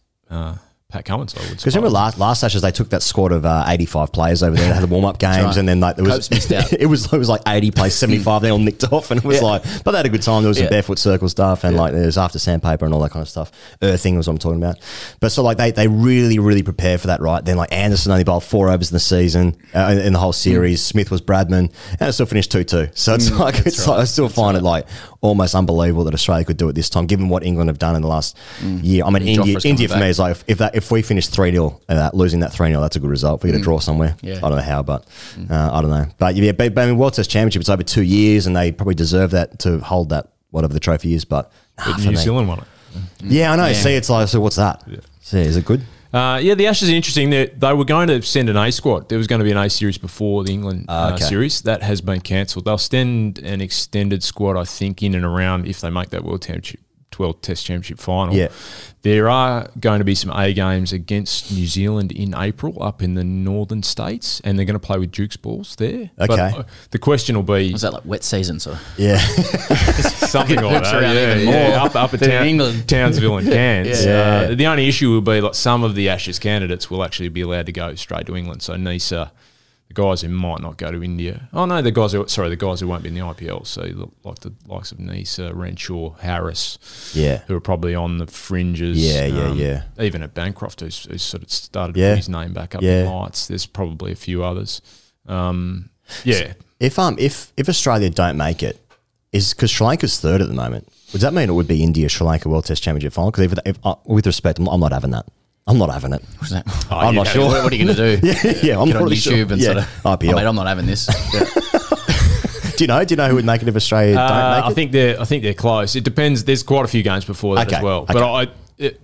Pat Cummins, I would say. Because remember last Ashes, they took that squad of 85 players over there. They had the warm-up games, right. And then like there was missed out. it was like 80 plays, 75. They all nicked off, and it was but they had a good time. There was some barefoot circle stuff, and like there's after sandpaper and all that kind of stuff. Earthing was what I'm talking about. But so like they really, really prepared for that, right? Then like Anderson only bowled 4 overs in the season, in the whole series. Smith was Bradman, and it still finished 2-2. So it's like I still find it like almost unbelievable that Australia could do it this time, given what England have done in the last year. I mean, India for me is like, if we finish 3-0, losing that 3-0, that's a good result. If we get a draw somewhere. Yeah. I don't know how, but I don't know. But yeah, I mean, World Test Championship, it's over 2 years, and they probably deserve that to hold that, whatever the trophy is. But New Zealand won it. Yeah, I know. Yeah. See, it's like, so what's that? Yeah. See, is it good? Yeah, the Ashes are interesting. They were going to send an A squad. There was going to be an A series before the England series. That has been cancelled. They'll send an extended squad, I think, in and around if they make that World Test Championship final. Yeah. There are going to be some A games against New Zealand in April up in the northern states, and they're going to play with Duke's balls there. Okay. But the question will be... Was that like wet season? So? Yeah. Something like that. Yeah, even more. Yeah. Up at Townsville and Cairns. Yeah. The only issue will be like some of the Ashes candidates will actually be allowed to go straight to England. So Nisa... The guys who might not go to India. Oh no, the guys who won't be in the IPL. So like the likes of Nisa, Renshaw, Harris, who are probably on the fringes. Even at Bancroft, who's sort of started to put his name back up in lights. There's probably a few others. So if Australia don't make it, is because Sri Lanka's third at the moment. Would that mean it would be India, Sri Lanka World Test Championship final? Because with respect, I'm not having that. I'm not having it. What's that? Oh, I'm not sure. What are you going to do? I'm not on YouTube and sort of IPL. Oh, mate, I'm not having this. Do you know? Do you know who would make it if Australia don't make it? I think they're close. It depends. There's quite a few games before that as well. But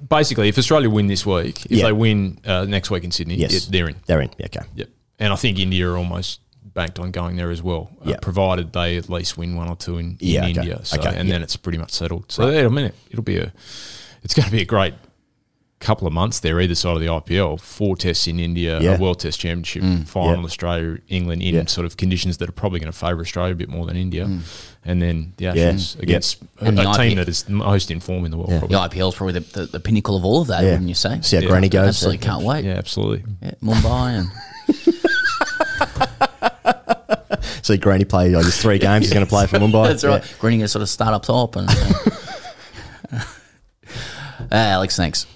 basically, if Australia win this week, if they win next week in Sydney, they're in. They're in. Yeah, okay. Yep. And I think India are almost banked on going there as well, provided they at least win one or two in India. So, and then it's pretty much settled. So I mean, it's going to be a great couple of months there, either side of the IPL, 4 tests in India, a World Test Championship, final Australia, England in sort of conditions that are probably going to favour Australia a bit more than India. And then the Ashes against a team that is most in form in the world. Yeah. Probably. The IPL is probably the pinnacle of all of that, wouldn't you say? See how Granny goes. Absolutely can't wait. Yeah, absolutely. Yeah, Mumbai and... See Granny play like his 3 games he's going to play for Mumbai. That's right. Yeah. Granny going to sort of start up top. And Alex, thanks.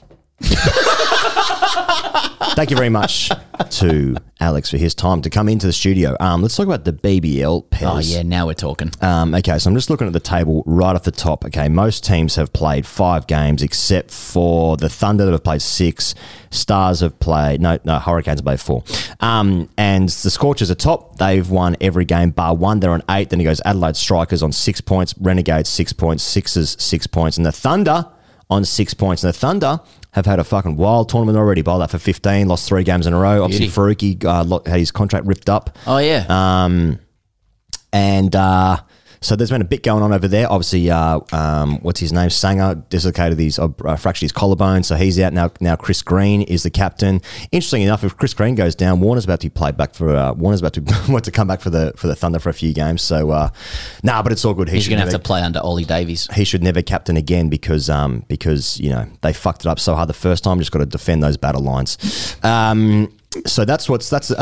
Thank you very much to Alex for his time to come into the studio. Let's talk about the BBL, Pez. Oh, yeah, now we're talking. Okay, so I'm just looking at the table right off the top. Okay, most teams have played 5 games except for the Thunder that have played 6. Stars have played – no, Hurricanes have played 4. And the Scorchers are top. They've won every game bar 1. They're on 8. Then he goes Adelaide Strikers on 6 points, Renegades 6 points, Sixers 6 points, and the Thunder on 6 points. And the Thunder – have had a fucking wild tournament already. Bowled that for 15, lost 3 games in a row. Obviously, Faruqi had his contract ripped up. Oh, yeah. So there's been a bit going on over there. Obviously, what's his name? Sanger dislocated his fractured his collarbone, so he's out now. Now Chris Green is the captain. Interesting enough, if Chris Green goes down, Warner's about to be played back for. Warner's about to want to come back for the Thunder for a few games. So, but it's all good. He's going to have to play under Ollie Davies. He should never captain again because you know they fucked it up so hard the first time. Just got to defend those battle lines. So that's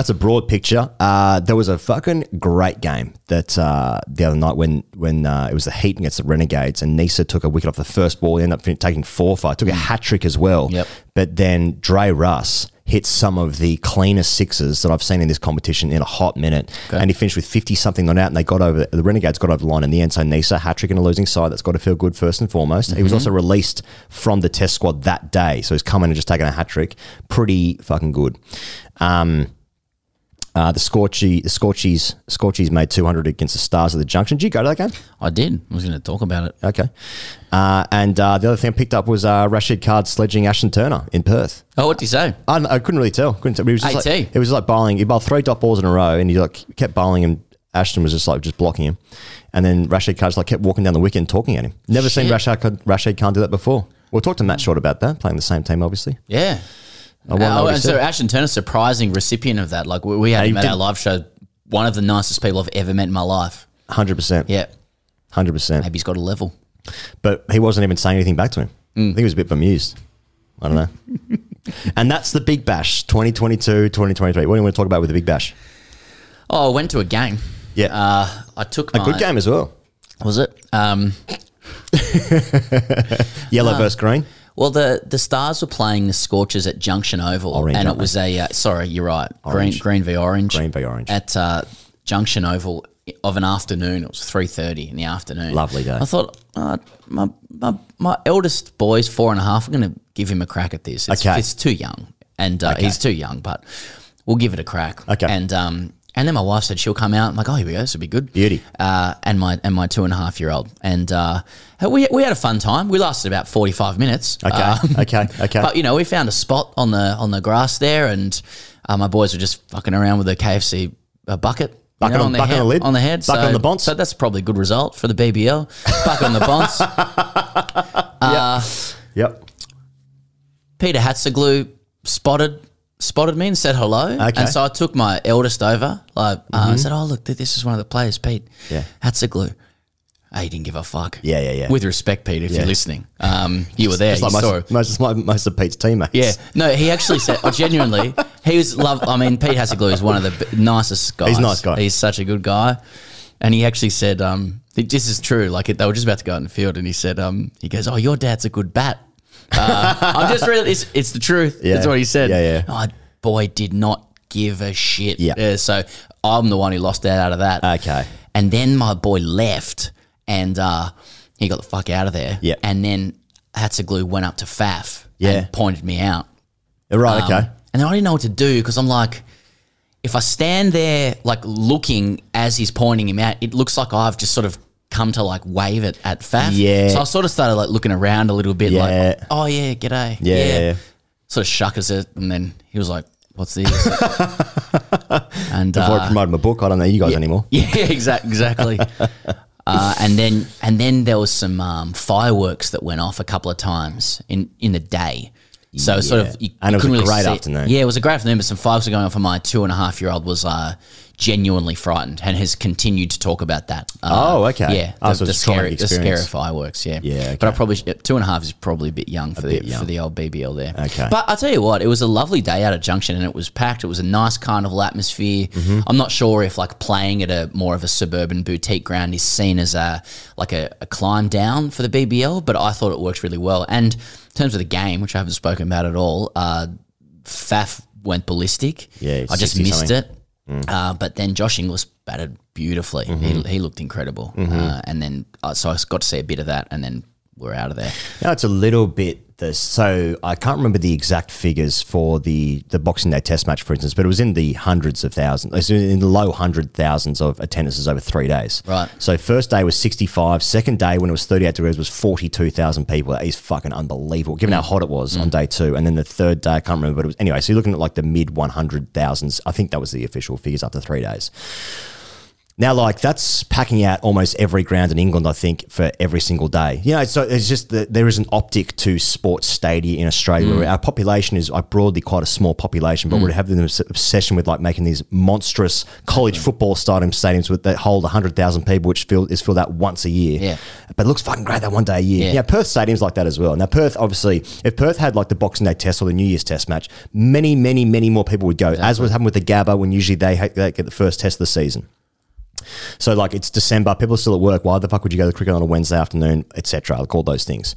a broad picture. There was a fucking great game that the other night when it was the Heat against the Renegades and Nisa took a wicket off the first ball. He ended up taking 4 for 5. Took a hat trick as well. Yep. But then Dre Russ hit some of the cleanest sixes that I've seen in this competition in a hot minute. Okay. And he finished with 50-something on out, and they got over the Renegades got over the line in the end. So Nisa, hat-trick in a losing side, that's got to feel good first and foremost. He was also released from the test squad that day, so he's come in and just taken a hat-trick. Pretty fucking good. The Scorchies made 200 against the Stars at the Junction. Did you go to that game? I did. I was going to talk about it. Okay. The other thing I picked up was Rashid Khan sledging Ashton Turner in Perth. Oh, what did he say? I couldn't really tell. It was just like, bowling. He bowled 3 dot balls in a row, and he kept bowling, and Ashton was just blocking him. And then Rashid Khan just kept walking down the wicket and talking at him. Never seen Rashid Khan do that before. We'll talk to Matt Short about that, playing the same team, obviously. Yeah. And so Ashton Turner, surprising recipient of that. Like we had him at our live show. One of the nicest people I've ever met in my life. 100%. Yeah. 100%. Maybe he's got a level. But he wasn't even saying anything back to him. I think he was a bit bemused. I don't know. And that's the Big Bash 2022, 2023. What do you want to talk about with the Big Bash? Oh, I went to a game. Yeah. I took a good game as well. Was it? Yellow versus green. Well, the Stars were playing the Scorchers at Junction Oval, and it was a sorry, you're right, green v orange at Junction Oval of an afternoon. It was 3:30 in the afternoon. Lovely day. I thought, my eldest boy's 4.5. I'm going to give him a crack at this. It's too young, and he's too young, but we'll give it a crack. Okay. And then my wife said she'll come out. I'm like, oh, here we go. This will be good. Beauty. And my 2.5-year-old. And we had a fun time. We lasted about 45 minutes. Okay. Okay. But, you know, we found a spot on the grass there, and my boys were just fucking around with the KFC bucket. Bucket, you know, on the lid. On the head. Bucket on the bonce. So that's probably a good result for the BBL. Bucket on the bonce. Yep. Peter Hatziglu spotted me and said hello. Okay. And so I took my eldest over. I said, oh, look, this is one of the players, Pete. Yeah. Hatziglu. Oh, he didn't give a fuck. Yeah. With respect, Pete, if you're listening. You were there. It's like most of Pete's teammates. Yeah. No, he actually said, genuinely, he was love. I mean, Pete Hatziglu is one of the nicest guys. He's a nice guy. He's such a good guy. And he actually said, this is true. Like, they were just about to go out in the field, and he said, he goes, oh, your dad's a good bat. I'm just really, it's the truth. Yeah. That's what he said. Yeah. Oh, boy, did not give a shit. Yeah. So I'm the one who lost out of that. Okay. And then my boy left. And he got the fuck out of there. Yep. And then Hatziglu went up to Faf and pointed me out. Right, okay. And then I didn't know what to do, because I'm like, if I stand there like looking as he's pointing him out, it looks like I've just sort of come to like wave it at Faf. Yeah. So I sort of started like looking around a little bit like, oh, yeah, g'day. Yeah. Sort of shuckers it, and then he was like, what's this? And before I promoted my book, I don't know you guys anymore. Yeah, exactly. And then there was some fireworks that went off a couple of times in the day. So sort of you couldn't really see it. And it was a great afternoon. Yeah, it was a great afternoon, but some fireworks were going off, and my 2.5-year-old was genuinely frightened and has continued to talk about that. Okay. Yeah. So the scary fireworks, yeah. Okay. But 2.5 is probably a bit young for the old BBL there. Okay. But I'll tell you what, it was a lovely day out at Junction, and it was packed. It was a nice carnival atmosphere. Mm-hmm. I'm not sure if like playing at a more of a suburban boutique ground is seen as a climb down for the BBL, but I thought it worked really well. And in terms of the game, which I haven't spoken about at all, Faf went ballistic. Yeah, I just missed it. But then Josh Inglis batted beautifully. Mm-hmm. He looked incredible. Mm-hmm. So I got to see a bit of that, and then we're out of there. Now it's a little bit so I can't remember the exact figures for the Boxing Day Test match, for instance, but it was in the hundreds of thousands, in the low hundred thousands of attendances over 3 days. Right. So first day was 65. Second day, when it was 38 degrees, was 42,000 people. That is fucking unbelievable, given how hot it was on day two. And then the third day, I can't remember, but it was anyway. So you're looking at like the mid 100,000s. I think that was the official figures after 3 days. Now, like, that's packing out almost every ground in England, I think, for every single day. You know, so it's just that there is an optic to sports stadia in Australia. Where our population is broadly quite a small population, but we have an obsession with, like, making these monstrous college football stadiums that hold 100,000 people, which is filled out once a year. Yeah. But it looks fucking great that one day a year. Yeah, Perth Stadium's like that as well. Now, Perth, obviously, if Perth had, like, the Boxing Day Test or the New Year's Test match, many, many, many more people would go, as was happened with the Gabba, when usually they get the first test of the season. So, like, it's December, people are still at work. Why the fuck would you go to cricket on a Wednesday afternoon, etc.? I'll call those things.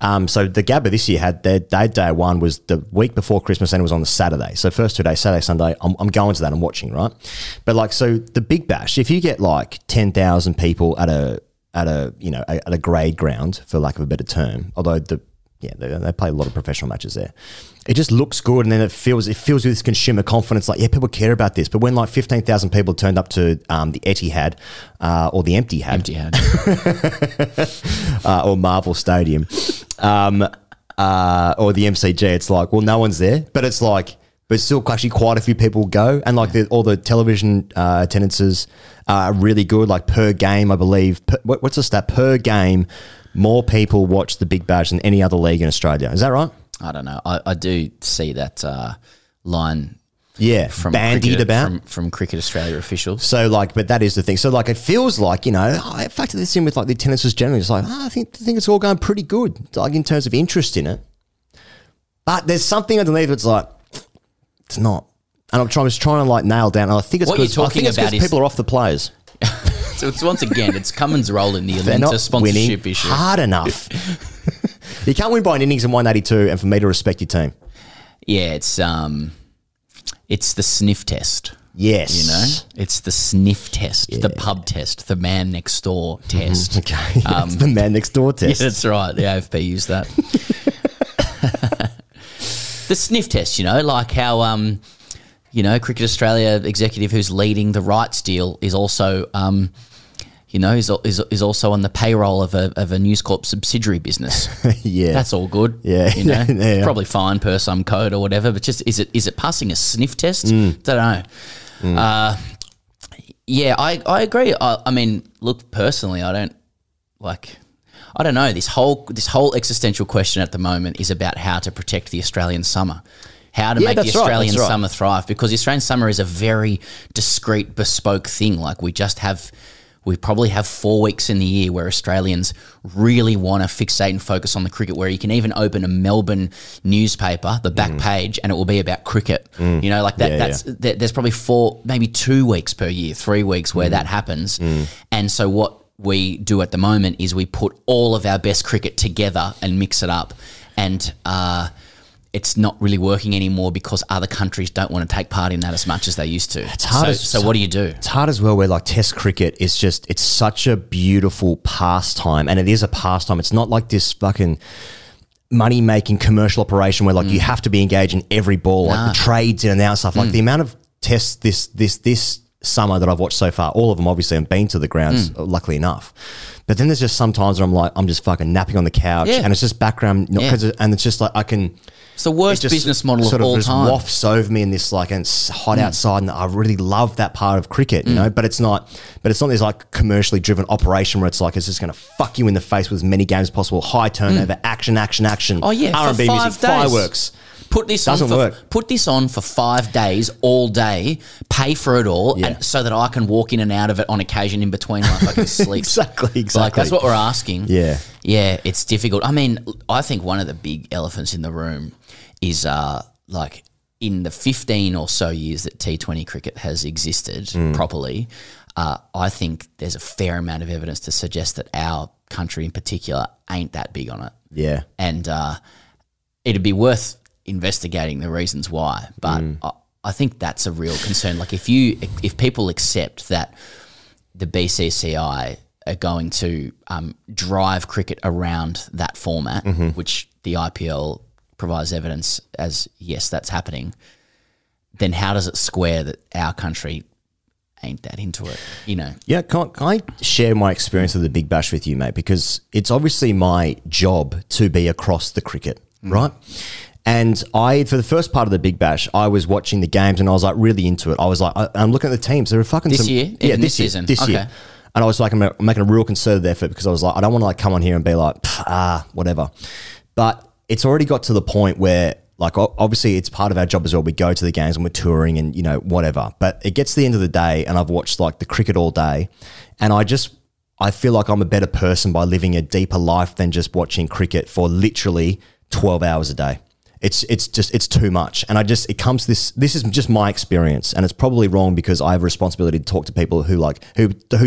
So the Gabba this year had their day one was the week before Christmas, and it was on the Saturday. So first 2 days, Saturday, Sunday, I'm going to that, I'm watching, right? But, like, so the Big Bash, if you get like 10,000 people at a grade ground, for lack of a better term, although they play a lot of professional matches there. It just looks good, and then it fills you with this consumer confidence, like, yeah, people care about this. But when, like, 15,000 people turned up to the Etihad or the Empty Had or Marvel Stadium or the MCG, it's like, well, no one's there. But it's like, but still actually quite a few people go, and, like, all the television attendances are really good. Like, per game, I believe, what's the stat? Per game, more people watch the Big Bash than any other league in Australia. Is that right? I don't know. I do see that line. Yeah, from Cricket Australia officials. So, like, but that is the thing. So, like, it feels like, you know, I factor this in with, like, the attendances generally. It's like, I think it's all going pretty good, like, in terms of interest in it. But there's something underneath that's like, it's not. And I'm just trying to, like, nail down. And I think it's because people are off the players. So it's, once again, it's Cummins' role in the Atlanta sponsorship issue. Hard enough. You can't win by an innings in 182, and for me to respect your team. Yeah, it's the sniff test. Yes. You know, it's the sniff test, the pub test, the man next door test. Okay. It's the man next door test. Yeah, that's right. The AFP used that. The sniff test, you know, like how, you know, Cricket Australia executive who's leading the rights deal is also, you know, is also on the payroll of a News Corp subsidiary business. Yeah, that's all good. Yeah, you know, yeah. Probably fine per some code or whatever. But just is it passing a sniff test? Don't know. Yeah, I agree. I mean, look, personally, I don't like. I don't know. This whole existential question at the moment is about how to protect the Australian summer. How to make the Australian summer thrive, because the Australian summer is a very discrete, bespoke thing. Like we probably have 4 weeks in the year where Australians really want to fixate and focus on the cricket, where you can even open a Melbourne newspaper, the back page, and it will be about cricket. You know, like that. Yeah, that's there's probably four, maybe 2 weeks per year, 3 weeks where that happens. And so what we do at the moment is we put all of our best cricket together and mix it up, and it's not really working anymore because other countries don't want to take part in that as much as they used to. It's hard. So what do you do? It's hard as well where like test cricket is just, it's such a beautiful pastime, and it is a pastime. It's not like this fucking money-making commercial operation where like you have to be engaged in every ball, like the trades in and out stuff. Like the amount of tests this summer that I've watched so far, all of them obviously I've been to the grounds, luckily enough. But then there's just some times where I'm like, I'm just fucking napping on the couch and it's just background, and it's just like I can... It's the worst business model of all time. It just wafts over me in this like, and it's hot outside, and I really love that part of cricket, you know, but it's not this like commercially driven operation where it's like, it's just going to fuck you in the face with as many games as possible, high turnover, action. Oh yeah, R&B music, fireworks. Put this on for 5 days, all day, pay for it all, and so that I can walk in and out of it on occasion in between, like I can sleep. Exactly. Like that's what we're asking. Yeah. Yeah, it's difficult. I mean, I think one of the big elephants in the room is like in the 15 or so years that T20 cricket has existed properly, I think there's a fair amount of evidence to suggest that our country in particular ain't that big on it. Yeah. And it'd be worth investigating the reasons why, but I think that's a real concern. Like if people accept that the BCCI are going to drive cricket around that format, which the IPL provides evidence as yes, that's happening, then how does it square that our country ain't that into it, you know? Yeah, can I share my experience of the Big Bash with you, mate? Because it's obviously my job to be across the cricket, right? And for the first part of the Big Bash, I was watching the games and I was like really into it. I was like, I'm looking at the teams. They were fucking this year. And I was like, I'm making a real concerted effort because I was like, I don't want to like come on here and be like, whatever. But it's already got to the point where like, obviously it's part of our job as well. We go to the games and we're touring and, you know, whatever. But it gets to the end of the day and I've watched like the cricket all day, and I feel like I'm a better person by living a deeper life than just watching cricket for literally 12 hours a day. It's too much. And this is just my experience, and it's probably wrong because I have a responsibility to talk to people who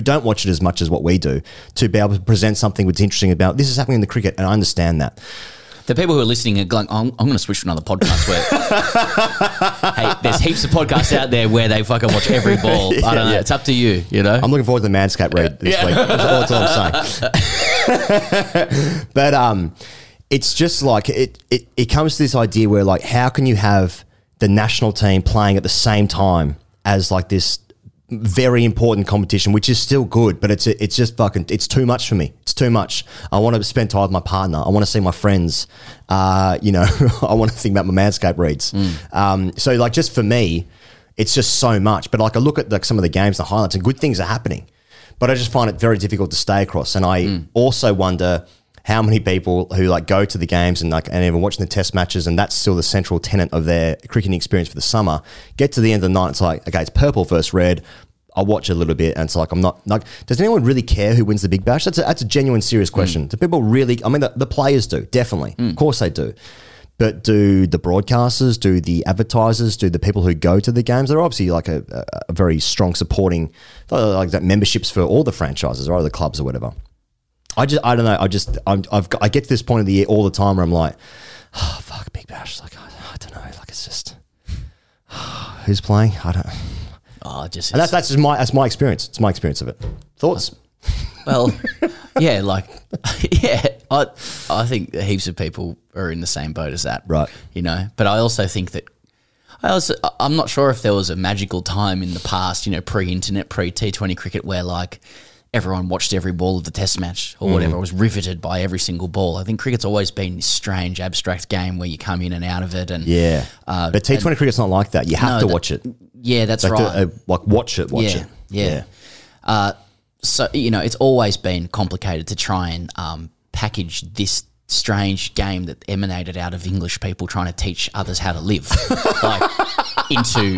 don't watch it as much as what we do, to be able to present something that's interesting about this is happening in the cricket, and I understand that. The people who are listening are going, oh, I'm going to switch to another podcast where hey, there's heaps of podcasts out there where they fucking watch every ball. I don't know. Yeah. It's up to you, you know. I'm looking forward to the Manscaped read this week. That's all I'm saying. But it's just like it comes to this idea where like, how can you have the national team playing at the same time as like this very important competition, which is still good, but it's just fucking, it's too much for me. It's too much. I want to spend time with my partner. I want to see my friends. You know, I want to think about my Manscaped reads. So like just for me, it's just so much. But like I look at like some of the games, the highlights, and good things are happening, but I just find it very difficult to stay across. And I also wonder how many people who like go to the games and like and even watching the test matches, and that's still the central tenet of their cricketing experience for the summer, get to the end of the night, it's like, okay, it's purple versus red. I'll watch a little bit, and it's like, I'm not like, does anyone really care who wins the Big Bash? That's a genuine serious question. Do people really? I mean, the players do, definitely. Of course they do. But do the broadcasters, do the advertisers, do the people who go to the games? They're obviously like a very strong supporting, like that memberships for all the franchises or the clubs or whatever. I don't know. I get to this point of the year all the time where I'm like, oh, fuck, Big Bash. Like, I don't know. Like, it's just, who's playing? I don't. Oh, just and that's just my experience. It's my experience of it. Thoughts? Well, yeah, like, yeah, I think heaps of people are in the same boat as that, right? You know, but I also think that I'm not sure if there was a magical time in the past, you know, pre-internet, pre-T20 cricket, where like everyone watched every ball of the test match or whatever, was riveted by every single ball. I think cricket's always been this strange, abstract game where you come in and out of it. And yeah, but T20 cricket's not like that. You have to watch it. Yeah, that's like right. Like watch it. Yeah. So, you know, it's always been complicated to try and package this strange game that emanated out of English people trying to teach others how to live like into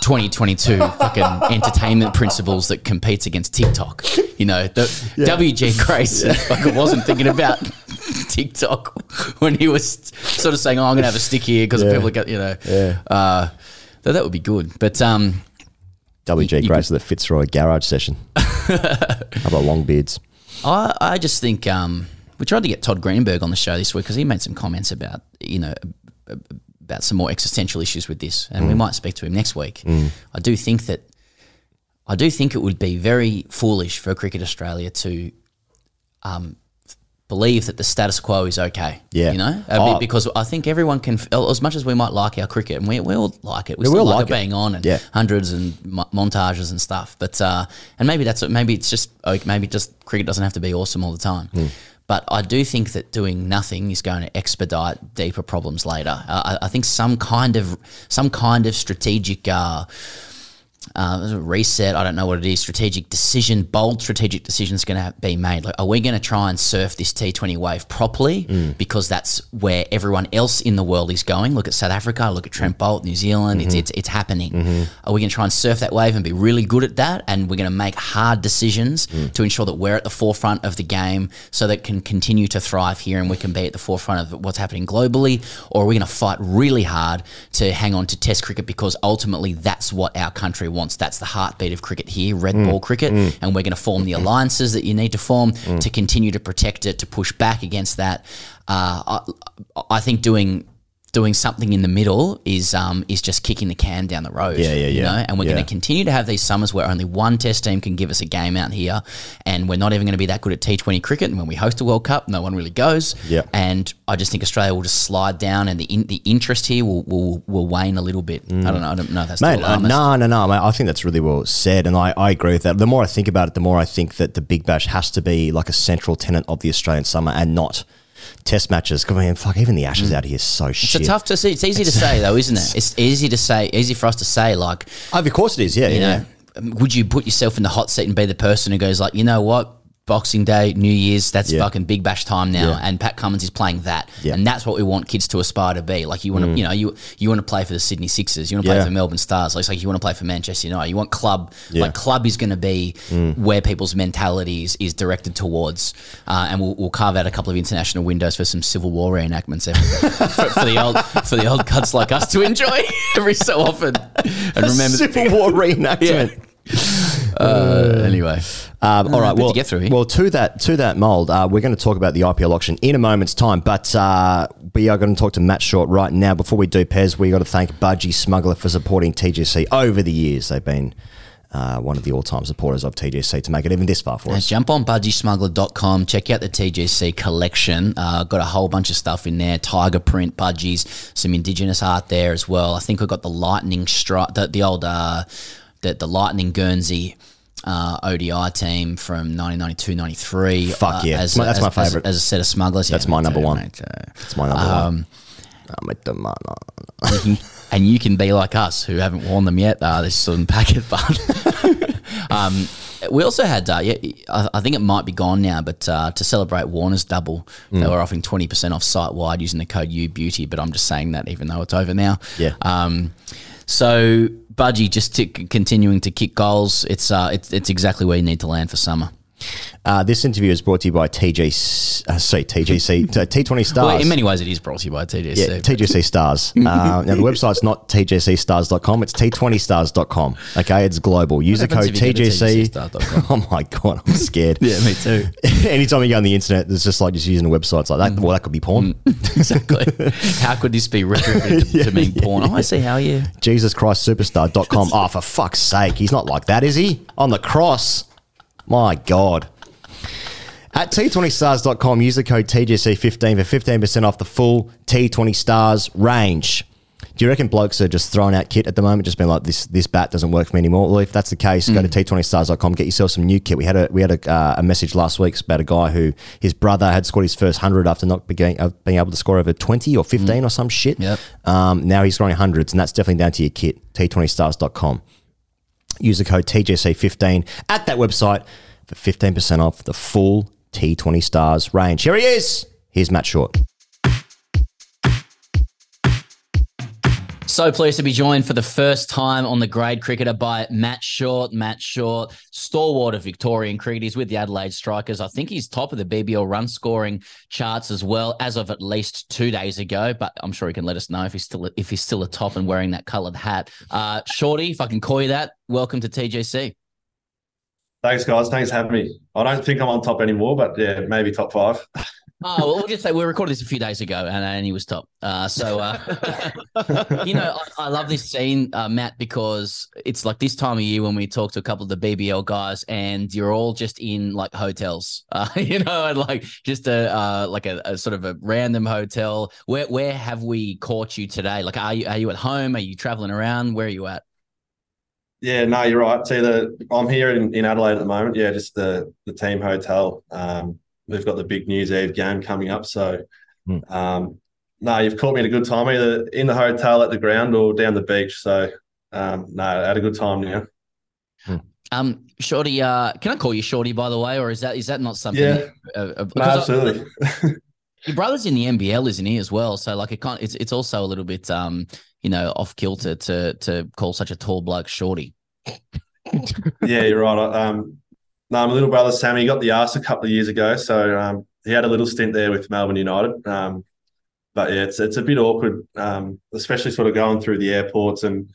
2022 fucking entertainment principles that competes against TikTok. You know, WG Grace fucking wasn't thinking about TikTok when he was sort of saying, oh, I'm going to have a stick here because people get, you know. Yeah. So that would be good. But WG Grace with the Fitzroy garage session. How about long beards? I just think we tried to get Todd Greenberg on the show this week because he made some comments about, you know, about some more existential issues with this, and we might speak to him next week. I do think that it would be very foolish for Cricket Australia to believe that the status quo is okay. Yeah, you know, because I think everyone can, as much as we might like our cricket, and we all like it, we still like it being on and hundreds and montages and stuff. But and maybe that's maybe cricket doesn't have to be awesome all the time. But I do think that doing nothing is going to expedite deeper problems later. I think some kind of strategic reset, I don't know what it is, bold strategic decision is going to be made. Like, are we going to try and surf this T20 wave properly because that's where everyone else in the world is going? Look at South Africa, look at Trent Bolt, New Zealand, it's happening. Are we going to try and surf that wave and be really good at that, and we're going to make hard decisions to ensure that we're at the forefront of the game so that it can continue to thrive here and we can be at the forefront of what's happening globally? Or are we going to fight really hard to hang on to test cricket because ultimately that's what our country wants? That's the heartbeat of cricket here, red ball cricket, and we're going to form the alliances that you need to form to continue to protect it, to push back against that. I think doing something in the middle is just kicking the can down the road. You know? And we're going to continue to have these summers where only one test team can give us a game out here, and we're not even going to be that good at T20 cricket. And when we host a World Cup, no one really goes. And I just think Australia will just slide down, and the interest here will wane a little bit. I don't know if that's mate, I think that's really well said, and I agree with that. The more I think about it, the more I think that the Big Bash has to be like a central tenet of the Australian summer, and not test matches. I mean, fuck, even the Ashes out here is so shit. It's tough to see. It's easy to say, though, isn't it? It's easy to say, easy for us to say, like, oh, of course it is. Yeah, know, would you put yourself in the hot seat and be the person who goes, like, you know what? Boxing Day, New Year's, that's fucking Big Bash time now, and Pat Cummins is playing that, and that's what we want kids to aspire to be. Like, you want to, you know, you want to play for the Sydney Sixers, you want to play for the Melbourne Stars, like you want to play for Manchester United. You want club, like club is going to be where people's mentality is directed towards, and we'll carve out a couple of international windows for some Civil War reenactments for the old cunts like us to enjoy every so often. And remember, Civil War reenactment. Anyway, all right. Well, to that mould, we're going to talk about the IPL auction in a moment's time. But we are going to talk to Matt Short right now. Before we do, Pez, we got to thank Budgie Smuggler for supporting TGC over the years. They've been one of the all-time supporters of TGC to make it even this far for us. Jump on budgiesmuggler.com, check out the TGC collection. Got a whole bunch of stuff in there, tiger print budgies, some indigenous art there as well. I think we've got the lightning strike, the Lightning Guernsey ODI team from 1992-93. Fuck yeah, that's my favourite. As a set of smugglers. That's my number one. That's my number one. And you can be like us who haven't worn them yet. They still unpack it, but we also had, I think it might be gone now, but to celebrate Warner's double, they were offering 20% off site-wide using the code UBeauty, but I'm just saying that even though it's over now. Yeah. So Budgie, just continuing to kick goals. It's exactly where you need to land for summer. This interview is brought to you by T20 Stars. Well, in many ways, it is brought to you by TJC. Yeah, TJC Stars. Now, the website's not t20stars.com. It's t20stars.com. Okay, it's global. Use the code TJC. Oh, my God, I'm scared. Yeah, me too. Anytime you go on the internet, it's just like just using the websites like that. Well, that could be porn. Exactly. How could this be retrofitted to mean porn? Yeah. Oh, I see how you... JesusChristSuperstar.com. Oh, for fuck's sake. He's not like that, is he? On the cross. My God. At t20stars.com, use the code TGC15 for 15% off the full T20 Stars range. Do you reckon blokes are just throwing out kit at the moment, just being like, this bat doesn't work for me anymore? Well, if that's the case, go to t20stars.com, get yourself some new kit. We had a message last week about a guy who, his brother had scored his first 100 after not being able to score over 20 or 15 or some shit. Yep. Now he's scoring hundreds, and that's definitely down to your kit, t20stars.com. Use the code TGC15 at that website for 15% off the full T20 Stars range. Here he is. Here's Matt Short. So pleased to be joined for the first time on The Grade Cricketer by Matt Short. Matt Short, stalwart of Victorian cricket. He's with the Adelaide Strikers. I think he's top of the BBL run scoring charts as well, as of at least 2 days ago. But I'm sure he can let us know if he's still atop and wearing that coloured hat. Shorty, if I can call you that, welcome to TGC. Thanks, guys. Thanks for having me. I don't think I'm on top anymore, but yeah, maybe top five. Oh, well, we'll just say we recorded this a few days ago and he was top. You know, I love this scene, Matt, because it's like this time of year when we talk to a couple of the BBL guys and you're all just in like hotels, and like just a sort of a random hotel. Where have we caught you today? Like, are you at home? Are you traveling around? Where are you at? Yeah, no, you're right. It's either I'm here in Adelaide at the moment. Yeah, just the team hotel. We've got the big New Year's Eve game coming up. So, no, you've caught me at a good time, either in the hotel at the ground or down the beach. So, no, I had a good time now. Shorty, can I call you Shorty, by the way, or is that not something? Yeah, no, absolutely. Your brother's in the NBL, isn't he, as well? So, like, it's also a little bit, off kilter to call such a tall bloke Shorty. Yeah, you're right. No, my little brother Sammy got the arse a couple of years ago, so he had a little stint there with Melbourne United. But yeah, it's a bit awkward, especially sort of going through the airports and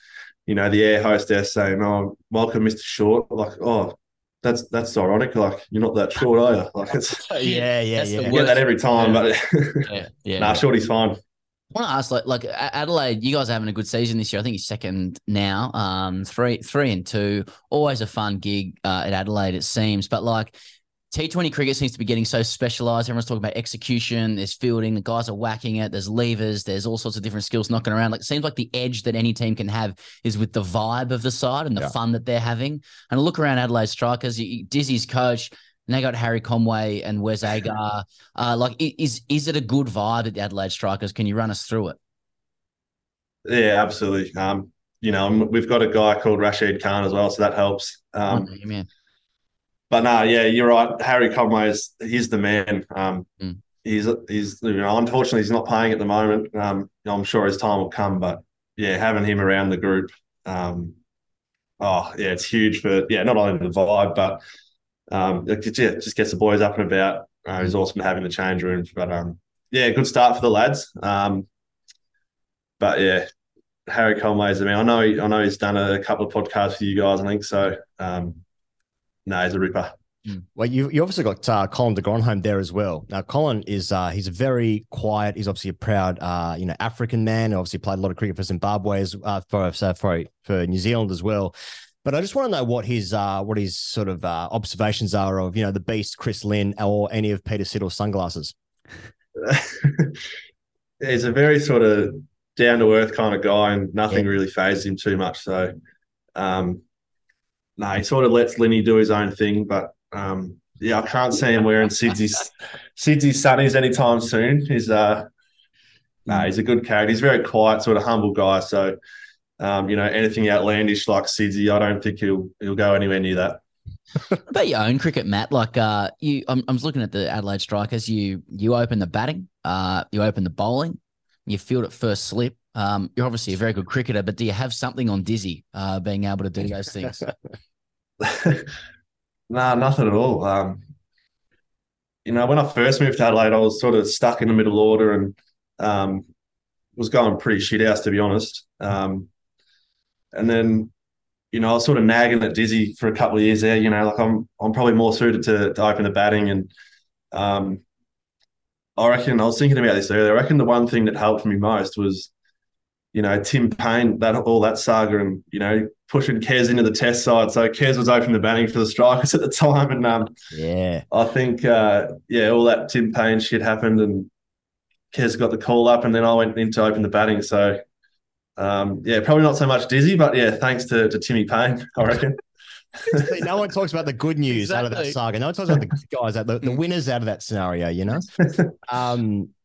the air hostess saying, "Oh, welcome, Mr. Short." Like, oh, that's ironic. Like, you're not that short, are you? Like, it's yeah. You get that every time, but Shorty's fine. I want to ask, like Adelaide, you guys are having a good season this year. I think you're second now, 3-2. Always a fun gig at Adelaide, it seems. But like T20 cricket seems to be getting so specialised. Everyone's talking about execution. There's fielding. The guys are whacking it. There's levers. There's all sorts of different skills knocking around. Like, it seems like the edge that any team can have is with the vibe of the side and the fun that they're having. And I look around Adelaide Strikers, Dizzy's coach, and they got Harry Conway and Wes Agar. Is it a good vibe at the Adelaide Strikers? Can you run us through it? Yeah, absolutely. We've got a guy called Rashid Khan as well, so that helps. But no, yeah, you're right. Harry Conway he's the man. He's unfortunately he's not playing at the moment. I'm sure his time will come, but yeah, having him around the group, it's huge for not only the vibe but. Just gets the boys up and about. He's awesome to have in the change room. But, good start for the lads. Harry Conway's the man. I know he's done a couple of podcasts for you guys, I think. So, he's a ripper. Well, you obviously got Colin de Gronholm there as well. Now, Colin is he's very quiet. He's obviously a proud, African man. He obviously played a lot of cricket for Zimbabwe, for New Zealand as well. But I just want to know what his sort of observations are of the Beast Chris Lynn or any of Peter Siddle's sunglasses. He's a very sort of down to earth kind of guy, and nothing really fazes him too much. So, he sort of lets Linny do his own thing. But I can't see him wearing Sid's sunnies anytime soon. He's he's a good character. He's a very quiet, sort of humble guy. So. Anything outlandish like Sidzi, I don't think he'll go anywhere near that. What about your own cricket, Matt? Like I'm just looking at the Adelaide Strikers. You open the batting, you open the bowling, you field at first slip. You're obviously a very good cricketer, but do you have something on Dizzy being able to do those things? Nah, nothing at all. You know, when I first moved to Adelaide, I was sort of stuck in the middle order and was going pretty shit house, to be honest. And then, you know, I was sort of nagging at Dizzy for a couple of years there. You know, like I'm probably more suited to open the batting, and I reckon, I was thinking about this earlier, I reckon the one thing that helped me most was, you know, Tim Payne, that all that saga, and, you know, pushing Kez into the test side. So Kez was open to batting for the strikers at the time. And I think, all that Tim Payne shit happened and Kez got the call up, and then I went in to open the batting. So, probably not so much Dizzy, but, yeah, thanks to Timmy Payne, I reckon. No one talks about the good news out of that saga. No one talks about the good guys, the winners out of that scenario, you know.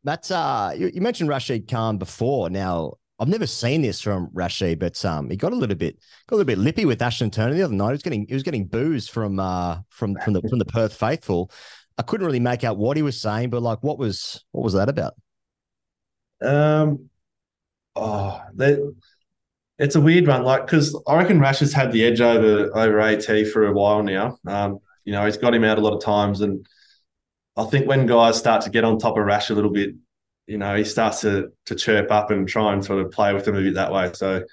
That's you mentioned Rashid Khan before. Now, I've never seen this from Rashid, but he got a little bit lippy with Ashton Turner the other night. He was getting boos from the Perth faithful. I couldn't really make out what he was saying, but like, what was that about? It's a weird one, like, because I reckon Rash has had the edge over AT for a while now. You know, he's got him out a lot of times, and I think when guys start to get on top of Rash a little bit, you know, he starts to chirp up and try and sort of play with him a bit that way. So,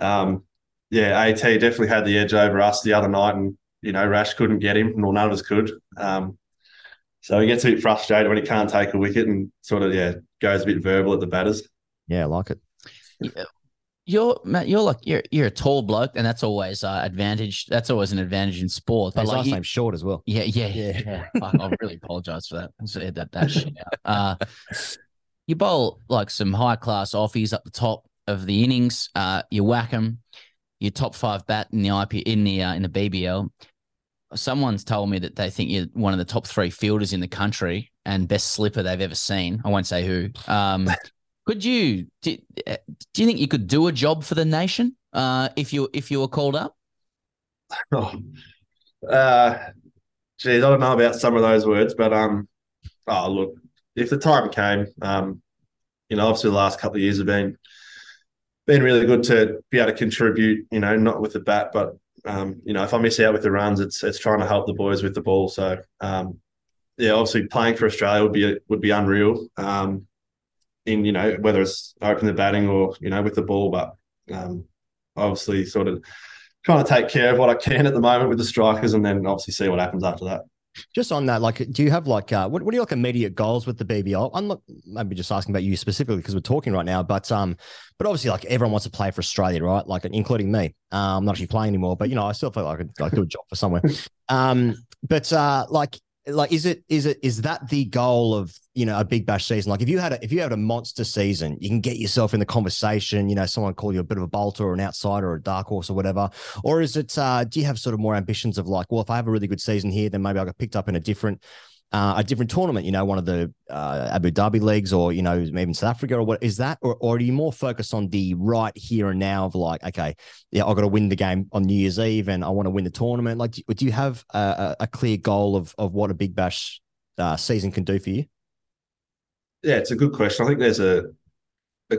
AT definitely had the edge over us the other night, and, you know, Rash couldn't get him, nor none of us could. So he gets a bit frustrated when he can't take a wicket and sort of, goes a bit verbal at the batters. Yeah, I like it. Yeah. You're a tall bloke, and that's always advantage. That's always an advantage in sport. But his last name's short as well. Yeah. I really apologise for that. Let's edit that shit out. You bowl like some high class offies up the top of the innings. You whack them. Your top five bat in the IPL in the BBL. Someone's told me that they think you're one of the top three fielders in the country and best slipper they've ever seen. I won't say who. Could you? Do you think you could do a job for the nation if you were called up? I don't know about some of those words, but look, if the time came, you know, obviously the last couple of years have been really good to be able to contribute. You know, not with the bat, but you know, if I miss out with the runs, it's trying to help the boys with the ball. So obviously playing for Australia would be unreal. In, you know, whether it's open the batting or, you know, with the ball, but obviously sort of trying to take care of what I can at the moment with the strikers, and then obviously see what happens after that. Just on that, like, do you have like what are your like immediate goals with the BBL? I'm not maybe just asking about you specifically because we're talking right now, but obviously like everyone wants to play for Australia, right? Like including me. I'm not actually playing anymore, but you know, I still feel like I could like do a job for somewhere. Like, is that the goal of, you know, a Big Bash season? Like, if you had a monster season, you can get yourself in the conversation. You know, someone call you a bit of a bolter or an outsider or a dark horse or whatever. Or is it? Do you have sort of more ambitions of like, well, if I have a really good season here, then maybe I get picked up in a different tournament. You know, one of the Abu Dhabi leagues, or you know, maybe South Africa, or what is that? Or are you more focused on the right here and now of like, okay, yeah, I got to win the game on New Year's Eve, and I want to win the tournament. Like, do you have a clear goal of what a Big Bash season can do for you? Yeah, it's a good question. I think there's a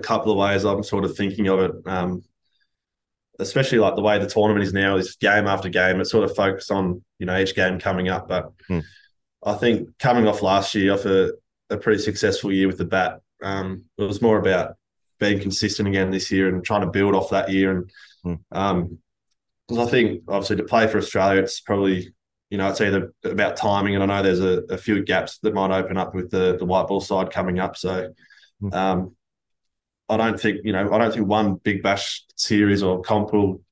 couple of ways I'm sort of thinking of it, especially like the way the tournament is now, is game after game. It's sort of focused on, you know, each game coming up. But I think coming off last year, off a pretty successful year with the bat, it was more about being consistent again this year and trying to build off that year. And I think obviously to play for Australia, it's probably, you know, it's either about timing, and I know there's a few gaps that might open up with the white ball side coming up. So I don't think one Big Bash series or comp will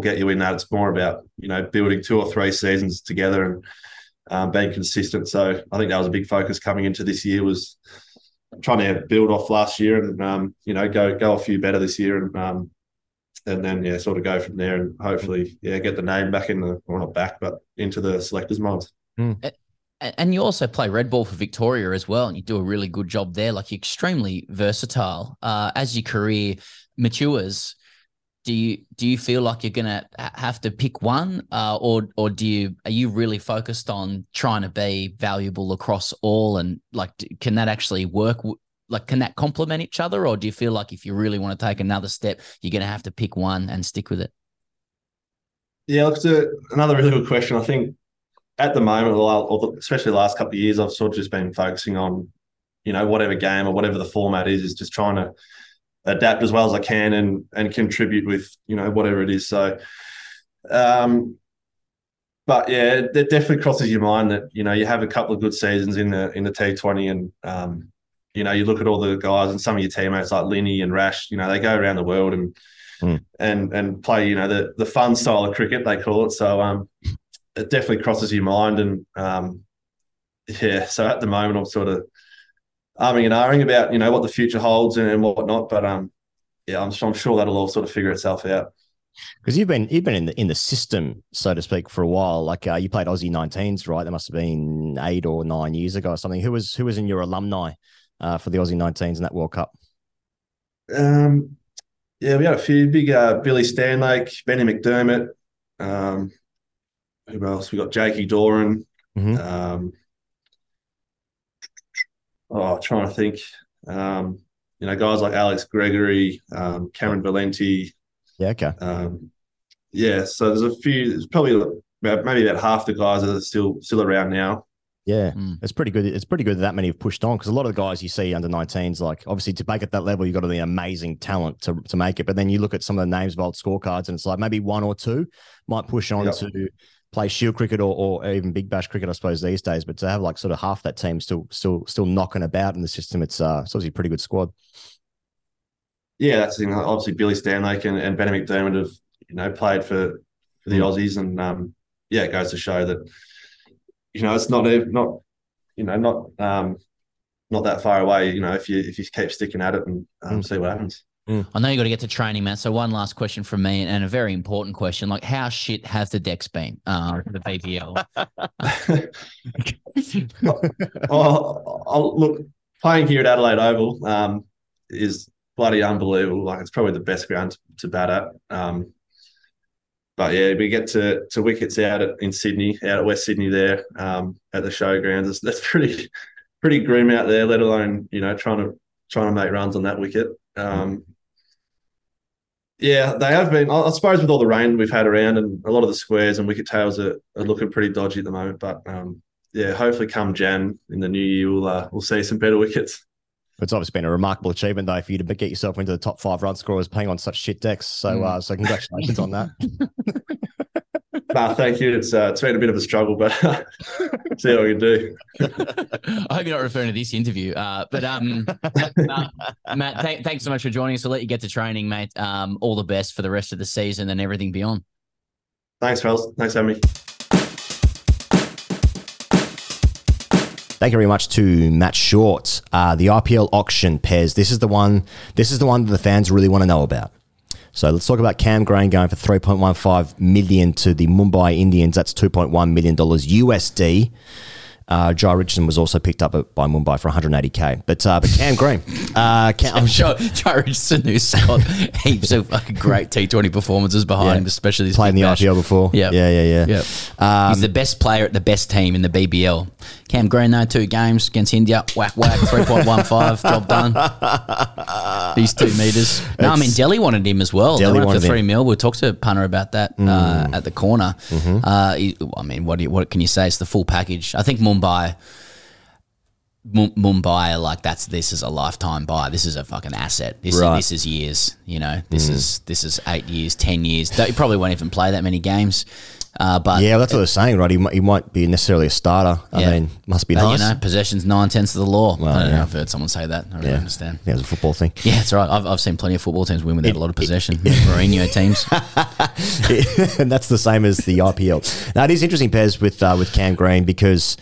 get you in that. It's more about, you know, building two or three seasons together and being consistent. So I think that was a big focus coming into this year, was trying to build off last year and, you know, go a few better this year and then sort of go from there and hopefully, get the name back in into the selectors' minds. And you also play red ball for Victoria as well, and you do a really good job there. Like, you're extremely versatile. As your career matures, do you feel like you're going to have to pick one or are you really focused on trying to be valuable across all, and like, can that actually work? Like, can that complement each other, or do you feel like if you really want to take another step, you're going to have to pick one and stick with it? Yeah, that's another really good question. I think at the moment, especially the last couple of years, I've sort of just been focusing on, you know, whatever game or whatever the format is just trying to adapt as well as I can and contribute with, you know, whatever it is. So, but yeah, it definitely crosses your mind that, you know, you have a couple of good seasons in the T20 and, you know, you look at all the guys and some of your teammates like Linny and Rash, you know, they go around the world and play, you know, the fun style of cricket, they call it. So it definitely crosses your mind. And yeah, so at the moment I'm sort of arming and ahhing about, you know, what the future holds and whatnot. But yeah, I'm sure that'll all sort of figure itself out. Because you've been in the system, so to speak, for a while. Like you played Aussie 19s, right? That must have been 8 or 9 years ago or something. Who was in your alumni for the Aussie 19s in that World Cup? Yeah, we had a few big Billy Stanlake, Benny McDermott. Who else? We got Jakey Doran. Mm-hmm. Trying to think. You know, guys like Alex Gregory, Cameron Valenti. Yeah, okay. Yeah, so there's a few. There's probably about half the guys that are still around now. Yeah, It's pretty good. It's pretty good that many have pushed on, because a lot of the guys you see under 19s, like obviously to make it that level, you've got to be an amazing talent to make it. But then you look at some of the names of old scorecards, and it's like maybe one or two might push on to play Shield cricket or even Big Bash cricket, I suppose, these days. But to have like sort of half that team still knocking about in the system, it's obviously a pretty good squad. Yeah, that's the thing. Obviously, Billy Stanlake and Benny McDermott have, you know, played for the Aussies, and yeah, it goes to show that, you know, it's not that far away. You know, if you keep sticking at it and see what happens. Mm. I know you got to get to training, Matt. So one last question from me, and a very important question: like, how shit has the decks been for the BBL? Well, look, playing here at Adelaide Oval is bloody unbelievable. Like, it's probably the best ground to bat at. But yeah, we get to wickets out at West Sydney there at the showgrounds. That's pretty grim out there, let alone, you know, trying to make runs on that wicket. Yeah, they have been, I suppose, with all the rain we've had around, and a lot of the squares and wicket tails are looking pretty dodgy at the moment. But yeah, hopefully come Jan in the new year, we'll see some better wickets. It's obviously been a remarkable achievement, though, for you to get yourself into the top 5 run scorers playing on such shit decks. So congratulations on that. Thank you. It's been a bit of a struggle, but see what we can do. I hope you're not referring to this interview. Matt, thanks so much for joining us. I'll let you get to training, mate. All the best for the rest of the season and everything beyond. Thanks, fellas. Thanks for having me. Thank you very much to Matt Short. The IPL auction, Pez. This is the one that the fans really want to know about. So let's talk about Cam Green going for $3.15 million to the Mumbai Indians. That's $2.1 million USD. Jai Richardson was also picked up by Mumbai for $180K. But Cam Green. I'm sure Jai Richardson, who's got heaps of great T20 performances behind him, especially this playing the IPL before. Yeah. He's the best player at the best team in the BBL. Cam Green, though, 2 games against India. Whack, 3.15. Job done. These 2 metres. No, I mean, Delhi wanted him as well. Delhi wanted him. $3 million. We'll talk to Punter about that at the corner. Mm-hmm. I mean, what can you say? It's the full package. I think Mumbai, like this is a lifetime buy. This is a fucking asset. This is years. You know, this is 8 years, 10 years. He probably won't even play that many games. But yeah, that's what they're saying, right? He might be necessarily a starter. I mean, must be nice. You know, possessions 9/10 of the law. Well, I don't know. I've heard someone say that. I don't really understand. Yeah, it's a football thing. Yeah, that's right. I've seen plenty of football teams win without a lot of possession. Mourinho teams. And that's the same as the IPL. Now, it is interesting, Pez, with Cam Green, because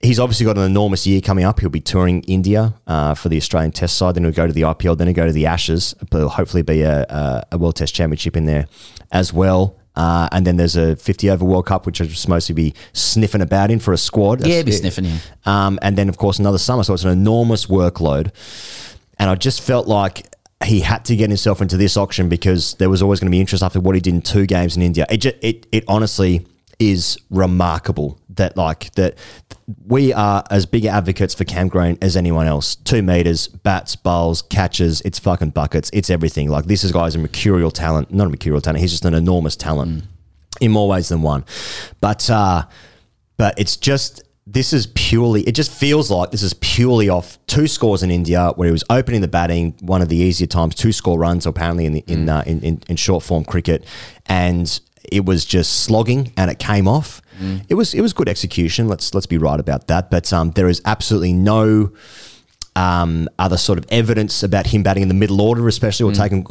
he's obviously got an enormous year coming up. He'll be touring India for the Australian Test side. Then he'll go to the IPL. Then he'll go to the Ashes. But there'll hopefully be a World Test Championship in there as well. And then there's a 50-over World Cup, which I'll just mostly be sniffing about in for a squad. That's sniffing in. And then, of course, another summer. So it's an enormous workload. And I just felt like he had to get himself into this auction because there was always going to be interest after what he did in 2 games in India. It honestly is remarkable that we are as big advocates for Cam Green as anyone else. 2 metres, bats, bowls, catches, it's fucking buckets, it's everything. Like, this guy's a mercurial talent. Not a mercurial talent, he's just an enormous talent in more ways than one. But But it's just, this is purely, it just feels like this is purely off two scores in India where he was opening the batting, one of the easier times, two-score runs apparently in short-form cricket. And it was just slogging and it came off. It was good execution. Let's be right about that. But there is absolutely no other sort of evidence about him batting in the middle order, especially or taking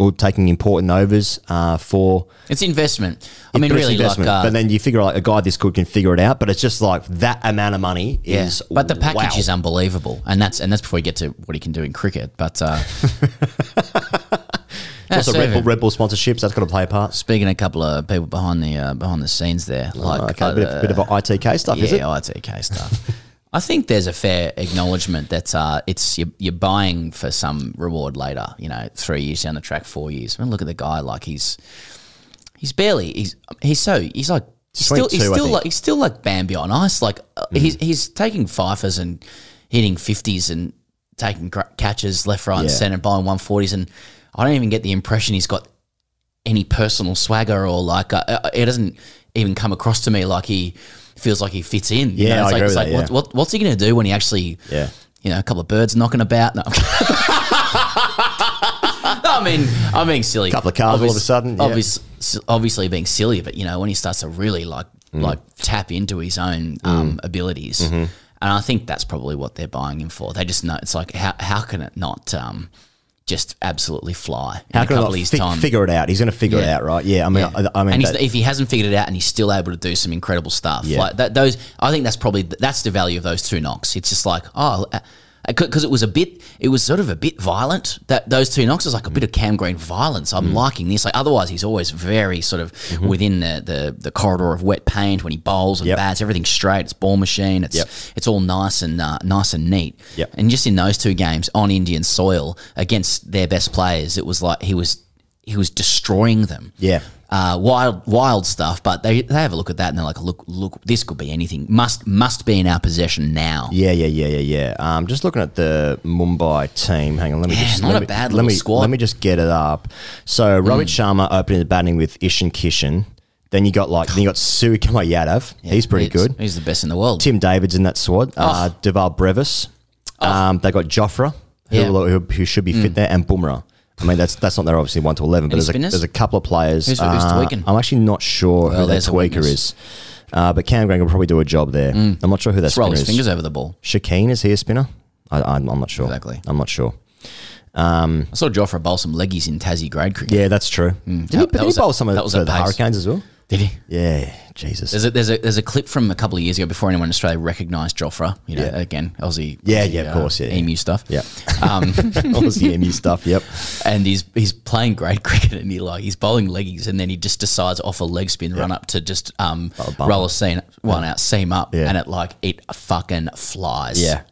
important overs for it's investment. I mean, really, investment. Like, but then you figure like a guy this good can figure it out. But it's just like that amount of money is. Yeah. But the package is unbelievable, and that's before we get to what he can do in cricket. But also Red Bull sponsorships, that's got to play a part. Speaking a couple of people behind the scenes there, like a bit of ITK stuff, is it? Yeah, ITK stuff. I think there's a fair acknowledgement that it's you're buying for some reward later, 3 years down the track, 4 years. I mean, look at the guy, like he's still like Bambi on ice, like he's taking fifers and hitting 50s and taking catches left, right, and centre, bowling 140s, and I don't even get the impression he's got any personal swagger or like it doesn't even come across to me like he feels like he fits in. Yeah, I agree with that, yeah. What's he going to do when he actually, a couple of birds knocking about? No, I'm being silly. A couple of cars all of a sudden. Yeah. Obviously being silly, but, when he starts to really like tap into his own abilities, and I think that's probably what they're buying him for. They just know it's like, how can it not just absolutely fly? How can he figure it out? He's going to figure it out, right? Yeah, I mean, yeah. I mean, and if he hasn't figured it out and he's still able to do some incredible stuff, like that, I think that's the value of those two knocks. It's just like, because it was sort of a bit violent. That those two knocks is like a bit of Cam Green violence. I'm liking this. Like otherwise, he's always very sort of within the corridor of wet paint when he bowls and bats. Everything's straight. It's ball machine. It's it's all nice and neat. Yep. And just in those two games on Indian soil against their best players, it was like he was destroying them. Yeah. Wild stuff, but they have a look at that and they're like, look, this could be anything. Must be in our possession now. Yeah. Just looking at the Mumbai team. Hang on, let me, not a bad little squad. Let me just get it up. So Rohit Sharma opening the batting with Ishan Kishan. Then you got Surikumar Yadav. Yeah, he's pretty good. He's the best in the world. Tim David's in that squad. Deval Brevis. They got Jofra, who should be fit there, and Bumrah. I mean, that's not there, obviously, 1 to 11, but there's a couple of players. Who's tweaking? I'm actually not sure who that tweaker is. But Cam Green will probably do a job there. I'm not sure who that spinner is. Roll his fingers over the ball. Shakeen, is he a spinner? I'm not sure. Exactly. I'm not sure. I saw Jofra bowl some leggies in Tassie grade cricket. Yeah, that's true. Did he bowl some of the Hurricanes as well? Did he? Yeah, Jesus. There's a clip from a couple of years ago before anyone in Australia recognised Jofra. Again, Aussie. Yeah, of course. Yeah, emu stuff. Yeah, Aussie emu stuff. Yep. And he's playing great cricket and he's bowling leggies and then he just decides off a leg spin run up to just roll a seam one out, seam up, and it fucking flies. Yeah.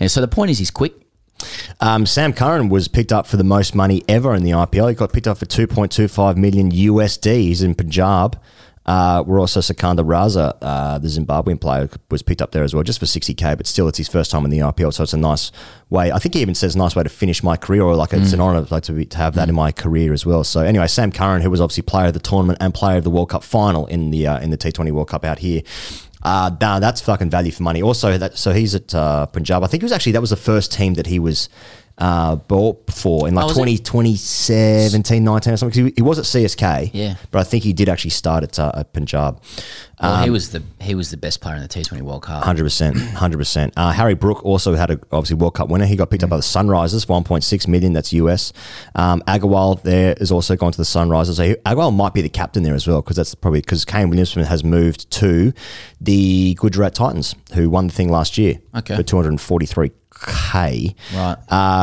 And so the point is, he's quick. Sam Curran was picked up for the most money ever in the IPL. He got picked up for $2.25 million USD. He's in Punjab. We're also Sikandar Raza, the Zimbabwean player, was picked up there as well, just for $60K. But still, it's his first time in the IPL, so it's a nice way. I think he even says nice way to finish my career, or like it's an honour to have that in my career as well. So anyway, Sam Curran, who was obviously player of the tournament and player of the World Cup final in the T20 World Cup out here. That's fucking value for money. Also, so he's at Punjab. I think that was the first team that he was bought for in 2017, 19 or something. He was at CSK, but I think he did actually start at Punjab. Well, he was the best player in the T20 World Cup. 100%. Harry Brook also had obviously World Cup winner. He got picked up by the Sunrisers, $1.6 million. That's US. Agarwal there is also gone to the Sunrisers. So Agarwal might be the captain there as well, because that's probably because Kane Williamson has moved to the Gujarat Titans, who won the thing last year for 243. Right.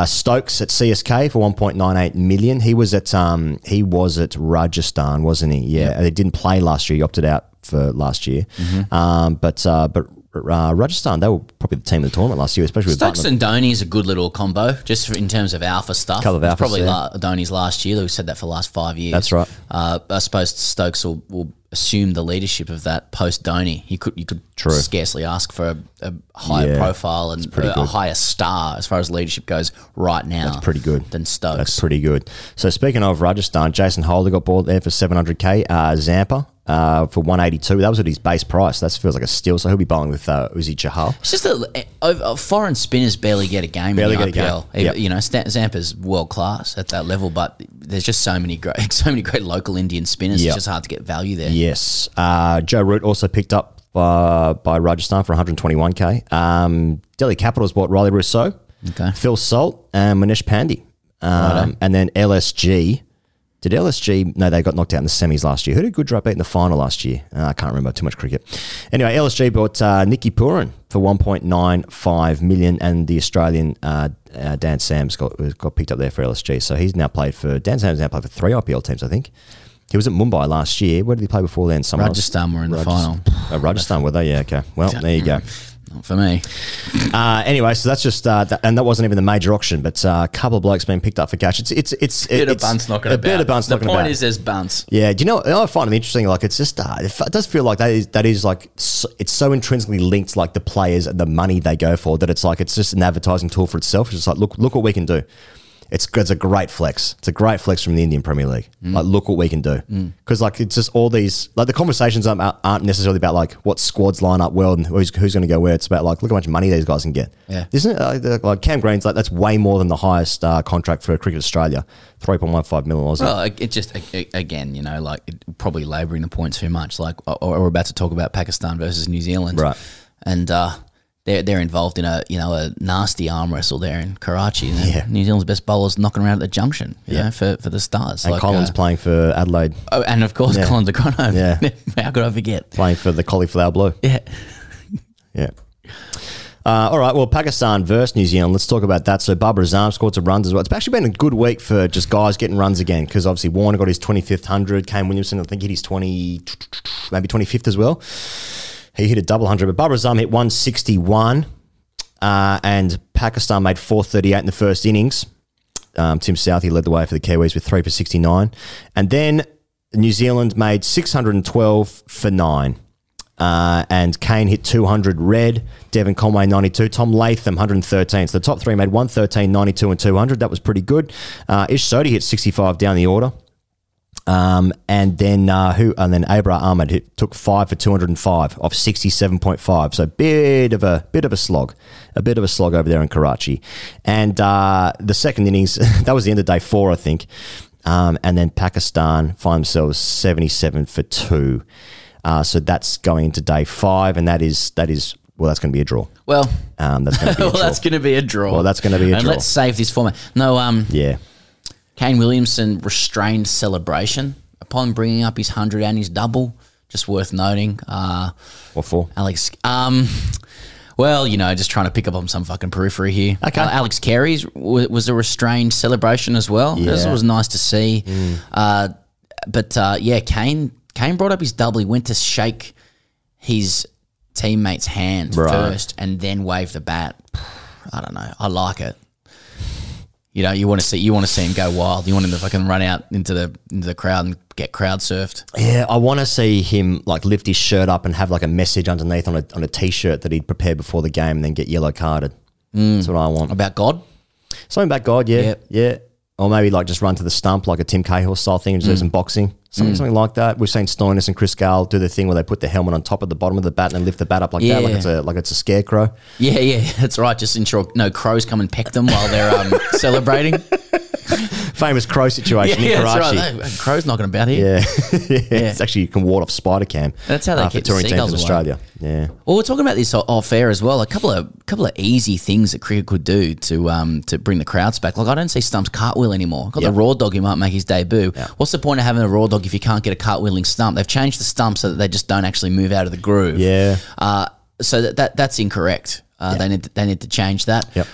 Stokes at CSK for $1.98 million. He was at Rajasthan, wasn't he? Yeah. They didn't play last year. He opted out for last year. But Rajasthan, they were probably the team of the tournament last year, especially with Stokes and Dhoni is a good little combo, just in terms of alpha stuff. Couple of alphas, probably Dhoni's last year. We've said that for the last 5 years. That's right. I suppose Stokes will assume the leadership of that post Dhoni. You could scarcely ask for a higher profile and a higher star as far as leadership goes right now. That's pretty good. Than Stokes. That's pretty good. So speaking of Rajasthan, Jason Holder got bought there for $700K. Zampa for 182. That was at his base price. That feels like a steal. So he'll be bowling with Uzi Chahal. It's just that foreign spinners barely get a game in the IPL. Yep. You know, Zampa's world class at that level, but there's just so many great local Indian spinners. Yep. It's just hard to get value there. Yes. Joe Root also picked up by Rajasthan for 121k. Delhi Capitals bought Riley Rousseau, Phil Salt, and Manesh Pandey. And then LSG. Did LSG – no, they got knocked out in the semis last year. Who did Goodrow beat in the final last year? I can't remember. Too much cricket. Anyway, LSG bought Nicky Puran for $1.95 million, and the Australian Dan Sams got picked up there for LSG. So he's now played for – Dan Sams now played for three IPL teams, I think. He was at Mumbai last year. Where did he play before then? Rajasthan were in the final. Rajasthan were they? Yeah, okay. Well, there you go. Not for me. Anyway, so that's just and that wasn't even the major auction, but a couple of blokes being picked up for cash. It's a bit of bunts knocking about. The point is there's bunts. Yeah. Do you know what I find it interesting? Like, it's just it does feel like that is like it's so intrinsically linked, like the players and the money they go for, that it's like it's just an advertising tool for itself. It's just like look what we can do. It's a great flex. It's a great flex from the Indian Premier League. Mm. Like, look what we can do. Because, like, it's just all these – like, the conversations aren't necessarily about, like, what squads line up well and who's going to go where. It's about, like, look how much money these guys can get. Yeah. Isn't it? Like, Cam Green's, like, that's way more than the highest contract for Cricket Australia, 3.15 million. Well, it just, again, you know, like, probably labouring the point too much. Like, we're about to talk about Pakistan versus New Zealand. Right. And They're involved in a nasty arm wrestle there in Karachi. Yeah. New Zealand's best bowlers knocking around at the junction. You know, for the Stars. And like, Collins playing for Adelaide. Oh, and of course Collins O'Connor. Yeah. How could I forget? Playing for the Cauliflower Blue. Yeah. Yeah. All right, well, Pakistan versus New Zealand. Let's talk about that. So Babar Azam scored some runs as well. It's actually been a good week for just guys getting runs again, because obviously Warner got his 25th 100. Kane Williamson, I think, hit his 20, maybe 25th as well. He hit a double 100, but Babar Azam hit 161, and Pakistan made 438 in the first innings. Tim Southey led the way for the Kiwis with 3 for 69. And then New Zealand made 612 for 9. And Kane hit 200 red, Devon Conway 92, Tom Latham 113. So the top three made 113, 92 and 200. That was pretty good. Ish Sodhi hit 65 down the order. And then Abra Ahmed took 5 for 205 off 67.5. So bit of a slog, over there in Karachi. And the second innings, that was the end of day 4, I think. And then Pakistan find themselves 77 for 2. So that's going into day 5, and that is. Well, that's going to be a draw. Well, that's going to be a draw. And let's save this format. No, yeah. Kane Williamson restrained celebration upon bringing up his 100 and his double. Just worth noting. What for? Alex. Well, you know, just trying to pick up on some fucking periphery here. Okay. Alex Carey's was a restrained celebration as well. Yeah. This was nice to see. But Kane brought up his double. He went to shake his teammate's hand first and then wave the bat. I don't know. I like it. You know, you want to see him go wild. You want him to fucking run out into the crowd and get crowd surfed. Yeah, I want to see him like lift his shirt up and have like a message underneath on a T-shirt that he'd prepared before the game, and then get yellow carded. That's what I want. About God, something about God. Yeah. Or maybe like just run to the stump like a Tim Cahill style thing and just do some boxing, something like that. We've seen Stoinis and Chris Gale do the thing where they put the helmet on top of the bottom of the bat and then lift the bat up like that, like it's a scarecrow. Yeah, that's right. Just ensure no crows come and peck them while they're celebrating. Famous crow situation in Karachi. That's right. Crows knocking about here. Yeah. It's actually you can ward off spider cam. That's how they keep touring teams in Australia. Yeah. Well, we're talking about this off air as well. A couple of easy things that cricket could do to bring the crowds back. Like, I don't see Stump's cartwheel anymore. Got the raw dog who might make his debut. Yep. What's the point of having a raw dog if you can't get a cartwheeling stump? They've changed the stump so that they just don't actually move out of the groove. Yeah. So that's incorrect. They need to change that. Yep.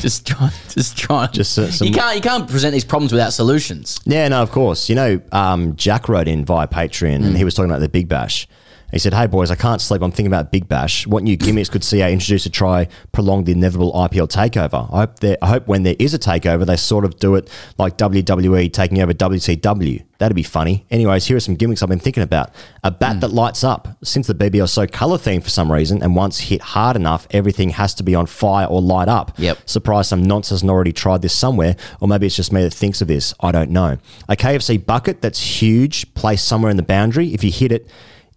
Just try. You can't present these problems without solutions. Yeah, no, of course. You know, Jack wrote in via Patreon, and he was talking about the Big Bash, He said, hey, boys, I can't sleep. I'm thinking about Big Bash. What new gimmicks could CA introduce to try prolong the inevitable IPL takeover? I hope when there is a takeover, they sort of do it like WWE taking over WCW. That'd be funny. Anyways, here are some gimmicks I've been thinking about. A bat that lights up. Since the BBL is so colour-themed for some reason, and once hit hard enough, everything has to be on fire or light up. Yep. Surprised some nonce hasn't already tried this somewhere, or maybe it's just me that thinks of this. I don't know. A KFC bucket that's huge, placed somewhere in the boundary. If you hit it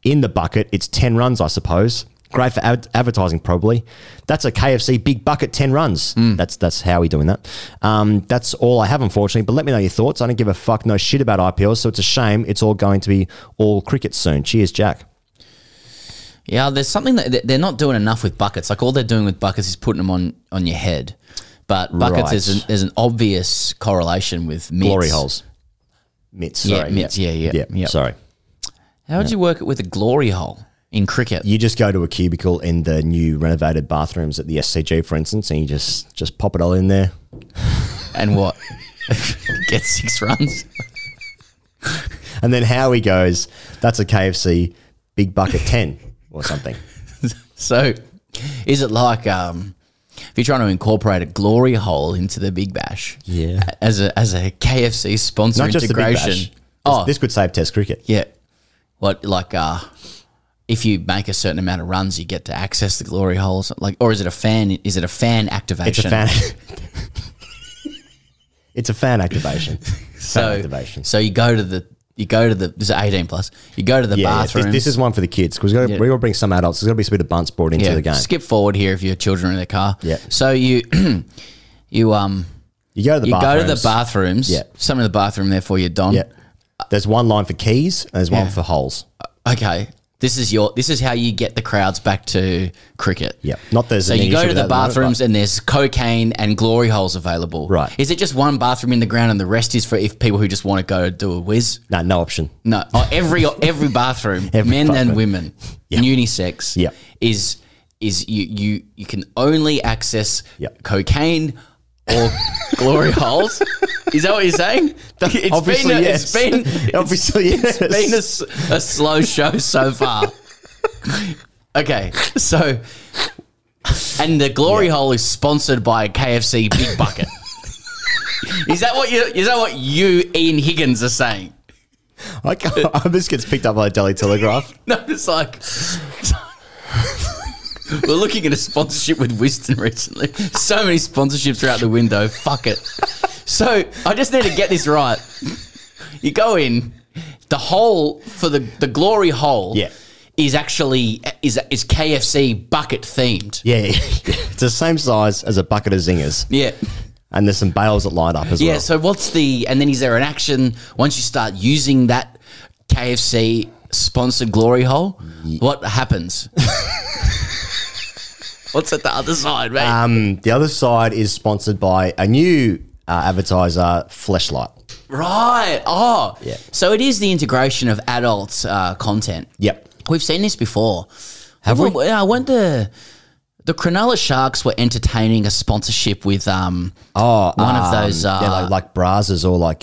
in the bucket, it's 10 runs, I suppose. Great for advertising, probably. That's a KFC big bucket, 10 runs. That's how we're doing that. That's all I have, unfortunately. But let me know your thoughts. I don't give a fuck no shit about IPL, so it's a shame it's all going to be all cricket soon. Cheers, Jack. Yeah, there's something that they're not doing enough with buckets. Like all they're doing with buckets is putting them on your head. But buckets is an obvious correlation with mitts. Glory holes. Mitts. Sorry. Yeah, mitts. Yeah. Sorry. How would you work it with a glory hole? In cricket, you just go to a cubicle in the new renovated bathrooms at the SCG, for instance, and you just pop it all in there. And what? Get 6 runs. And then Howie goes, that's a KFC big bucket 10 or something. So is it like if you're trying to incorporate a glory hole into the Big Bash? Yeah. As a KFC sponsor not integration. Just the Big Bash. Oh. This could save Test cricket. Yeah. What, like... if you make a certain amount of runs, you get to access the glory hole. Like, or is it a fan? Is it a fan activation? It's a fan. It's a fan activation. So you go to the this is 18+. You go to the bathroom. This is one for the kids because we will bring some adults. There's got to be a bit of bunce board into the game. Skip forward here if your children are in the car. Yeah. So you go to the bathrooms. Yeah. Some in the bathroom there for you, Don. Yeah. There's one line for keys and there's one for holes. Okay. This is how you get the crowds back to cricket. Yeah, not there's. So you go to the bathrooms and there's cocaine and glory holes available. Right? Is it just one bathroom in the ground and the rest is for if people who just want to go do a whiz? No, no option. No, every bathroom, men and women, unisex. Yeah, is you can only access cocaine or glory holes. Is that what you're saying? It's been a slow show so far. Okay, so and the glory hole is sponsored by KFC Big Bucket. Is that what you, Ian Higgins, are saying? This gets picked up by the Daily Telegraph. No, it's like. We're looking at a sponsorship with Winston recently. So many sponsorships are out the window. Fuck it. So I just need to get this right. You go in, the hole for the glory hole is actually is KFC bucket themed. Yeah. It's the same size as a bucket of zingers. Yeah. And there's some bales that light up as well. Yeah, so what's and then is there an action once you start using that KFC sponsored glory hole? Yeah. What happens? What's at the other side, mate? The other side is sponsored by a new advertiser, Fleshlight. Right. Oh. Yeah. So it is the integration of adult content. Yep. We've seen this before. Have we? I went the Cronulla Sharks were entertaining a sponsorship with one of those like Brazzers or like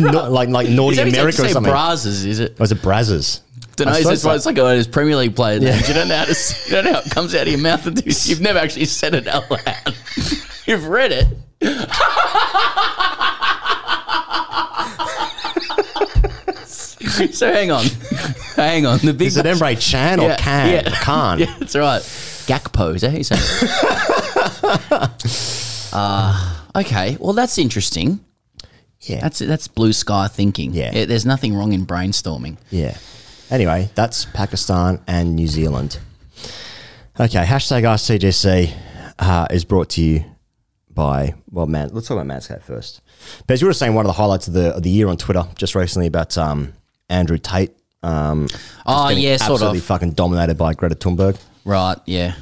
Naughty America or something. Brazzers, is it? Or is it Brazzers? Don't know, it's like a Premier League player. Yeah. You don't know how it comes out of your mouth. You've never actually said it out loud. You've read it. So hang on. The big is it Emre Chan or Khan? Yeah. Khan. Yeah, that's right. Gakpo, is that how you say it? Okay, well, that's interesting. Yeah. That's blue sky thinking. Yeah. There's nothing wrong in brainstorming. Yeah. Anyway, that's Pakistan and New Zealand. Okay, #ICGC is brought to you by, let's talk about Manscaped first. Bez, you were saying one of the highlights of the year on Twitter just recently about Andrew Tate. Absolutely fucking dominated by Greta Thunberg. Right, yeah.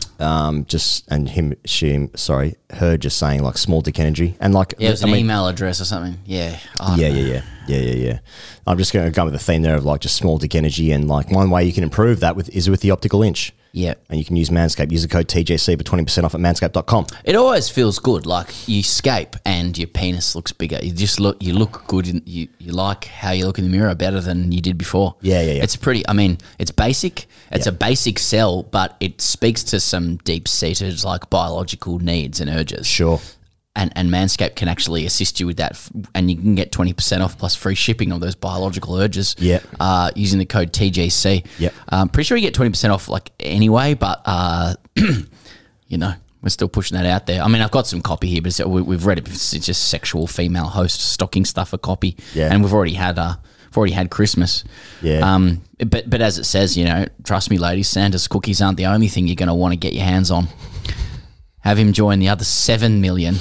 Her just saying like small dick energy. And like, it was an email address or something. Yeah. Yeah. I'm just going to go with the theme there of like just small dick energy, and like one way you can improve that with is with the optical inch. Yeah. And you can use Manscaped. Use the code TGC for 20% off at manscaped.com. It always feels good. Like you scape and your penis looks bigger. You just look, you look good. And you like how you look in the mirror better than you did before. Yeah. It's pretty, I mean, it's basic. It's a basic sell, but it speaks to some deep-seated like biological needs and urges. Sure. And Manscaped can actually assist you with that, and you can get 20% off plus free shipping on those biological urges. Yeah, using the code TGC. Yeah, pretty sure you get 20% off like anyway, but you know, we're still pushing that out there. I mean, I've got some copy here, but we've read it. It's just sexual female host stocking stuffer copy. Yeah, and we've already had Christmas. Yeah, but as it says, you know, trust me, ladies, Santa's cookies aren't the only thing you're going to want to get your hands on. Have him join the other 7 million.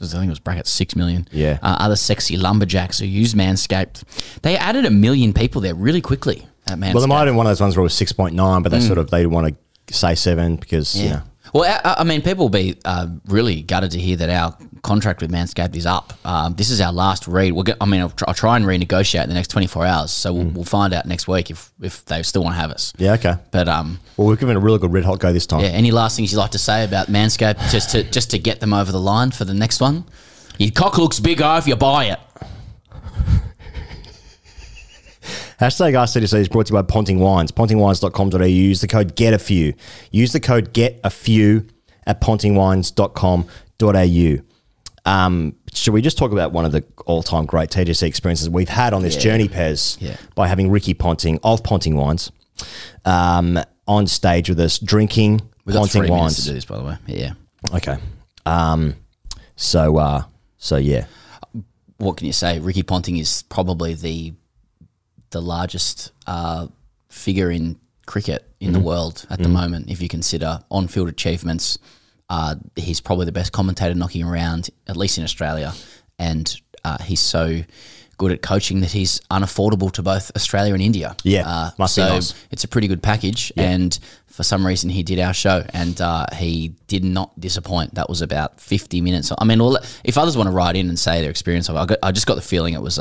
I think it was bracket 6 million. Yeah. Other sexy lumberjacks who use Manscaped. They added 1 million people there really quickly at Manscaped. Well, they might have been one of those ones where it was 6.9, but they sort of, they want to say 7 because, you know. Well, I mean, people will be really gutted to hear that our contract with Manscaped is up. This is our last read. I'll try and renegotiate in the next 24 hours, so we'll find out next week if they still want to have us. Yeah, okay. But well, we've given a really good red hot go this time. Yeah. Any last things you'd like to say about Manscaped just to get them over the line for the next one? Your cock looks bigger if you buy it. Hashtag RCDC is brought to you by Ponting Wines. Pontingwines.com.au. Use the code GETAFEW. Use the code GETAFEW at pontingwines.com.au. Should we just talk about one of the all-time great TGC experiences we've had on this journey, Pez, by having Ricky Ponting of Ponting Wines on stage with us drinking Ponting Wines. We've got 3 minutes to do this, by the way. Yeah. Okay. So, yeah. What can you say? Ricky Ponting is probably the largest figure in cricket in the world at the moment. If you consider on-field achievements, he's probably the best commentator knocking around, at least in Australia, and he's so good at coaching that he's unaffordable to both Australia and India. Yeah, must be nice. It's a pretty good package, and for some reason he did our show, and he did not disappoint. That was about 50 minutes. I mean, if others want to write in and say their experience of it, I just got the feeling it was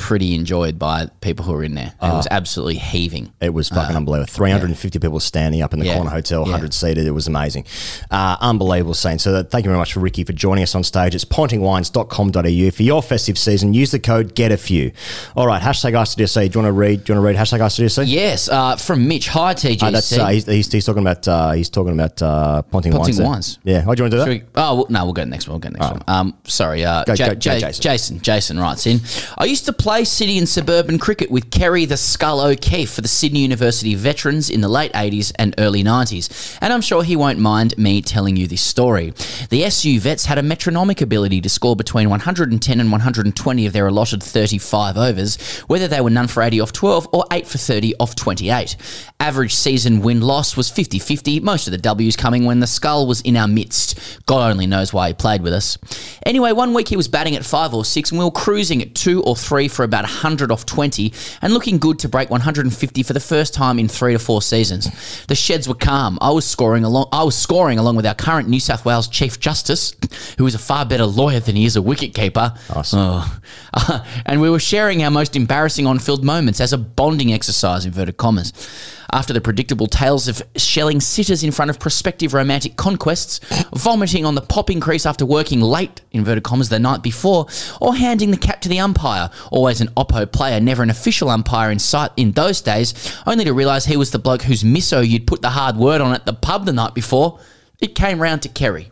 pretty enjoyed by people who were in there. It was absolutely heaving. It was fucking unbelievable. 350 people standing up in the corner hotel, 100-seated. It was amazing. Unbelievable scene. So thank you very much, Ricky, for joining us on stage. It's pontingwines.com.au. For your festive season, use the code GETAFEW. All right, hashtag RCDC. Do you want to read hashtag RCDC? Yes, from Mitch. Hi, TGC. He's talking about Ponting Wines. Yeah. Oh, do you want to do that? We'll go to the next one. Sorry. Jason writes in, I used to play city and suburban cricket with Kerry the Skull O'Keefe for the Sydney University veterans in the late 80s and early 90s, and I'm sure he won't mind me telling you this story. The SU vets had a metronomic ability to score between 110 and 120 of their allotted 35 overs, whether they were none for 80 off 12 or 8 for 30 off 28. Average season win-loss was 50-50, most of the W's coming when the Skull was in our midst. God only knows why he played with us. Anyway, one week he was batting at 5 or 6 and we were cruising at 2 or 3 for about 100 off 20 and looking good to break 150 for the first time in 3 to 4 seasons. The sheds were calm. I was scoring along with our current New South Wales Chief Justice, who is a far better lawyer than he is a wicketkeeper. Awesome. And we were sharing our most embarrassing on-field moments as a bonding exercise, inverted commas. After the predictable tales of shelling sitters in front of prospective romantic conquests, vomiting on the pop increase after working late, inverted commas, the night before, or handing the cap to the umpire, always an oppo player, never an official umpire in sight in those days, only to realise he was the bloke whose misso you'd put the hard word on at the pub the night before, it came round to Kerry.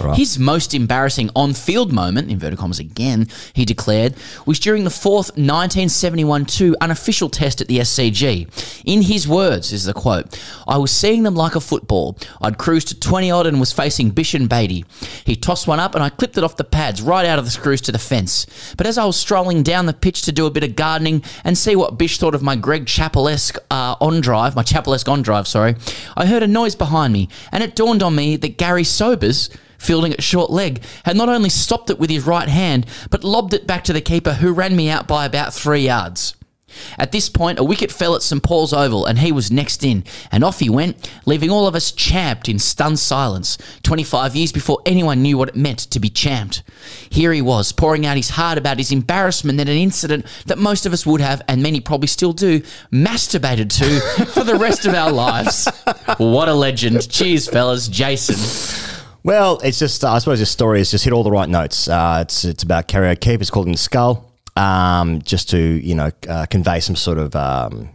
Right. His most embarrassing on-field moment, inverted commas again, he declared, was during the fourth 1971-2 unofficial test at the SCG. In his words, is the quote, I was seeing them like a football. I'd cruised to 20-odd and was facing Bishan Bedi. He tossed one up and I clipped it off the pads right out of the screws to the fence. But as I was strolling down the pitch to do a bit of gardening and see what Bish thought of my Chapelesque on-drive, I heard a noise behind me and it dawned on me that Gary Sobers, fielding at short leg, had not only stopped it with his right hand, but lobbed it back to the keeper who ran me out by about 3 yards. At this point, a wicket fell at St Paul's Oval and he was next in, and off he went, leaving all of us champed in stunned silence, 25 years before anyone knew what it meant to be champed. Here he was, pouring out his heart about his embarrassment at an incident that most of us would have, and many probably still do, masturbated to for the rest of our lives. What a legend. Cheers, fellas. Jason. Well, it's just, I suppose this story has just hit all the right notes. It's about Carrier Keep. It's called In the Skull. Just to, convey some sort of,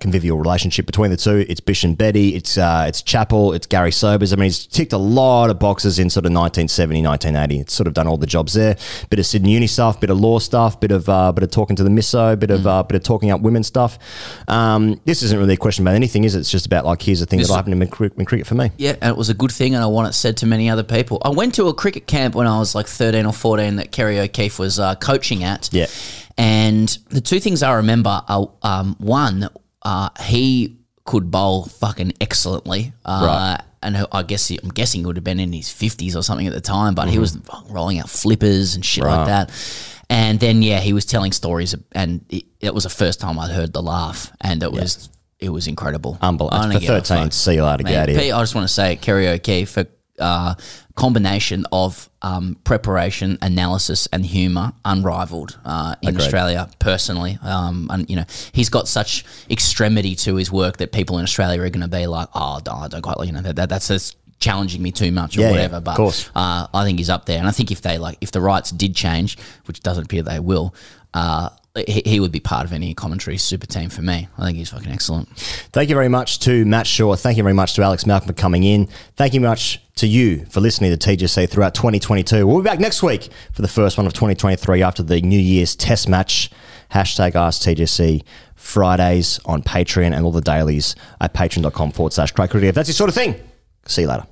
convivial relationship between the two. It's Bish and Betty. It's Chappell. It's Gary Sobers. I mean, he's ticked a lot of boxes in sort of 1970, 1980. It's sort of done all the jobs there. Bit of Sydney Uni stuff, bit of law stuff, bit of talking to the misso, bit of talking up women stuff. This isn't really a question about anything, is it? It's just about like, here's the thing that happened in cricket for me. Yeah, and it was a good thing, and I want it said to many other people. I went to a cricket camp when I was like 13 or 14 that Kerry O'Keefe was coaching at. Yeah. And the two things I remember are, one, he could bowl fucking excellently. Right. And I'm guessing he would have been in his 50s or something at the time, but he was rolling out flippers and shit like that. And then, yeah, he was telling stories, and it was the first time I'd heard the laugh, and it was incredible. Unbelievable. For 13, see you later, get out of here. I just want to say, Kerry O'Keefe, for combination of preparation, analysis, and humour, unrivaled in Australia. Personally, and he's got such extremity to his work that people in Australia are going to be like, "Oh, no, I don't quite like that's challenging me too much," or whatever. Yeah, but I think he's up there, and I think if the rights did change, which doesn't appear they will. He would be part of any commentary super team for me. I think he's fucking excellent. Thank you very much to Matt Shaw. Thank you very much to Alex Malcolm for coming in. Thank you much to you for listening to TGC throughout 2022. We'll be back next week for the first one of 2023 after the New Year's Test match. # Ask TGC Fridays on Patreon, and all the dailies at patreon.com/crackcricket. If that's your sort of thing, see you later.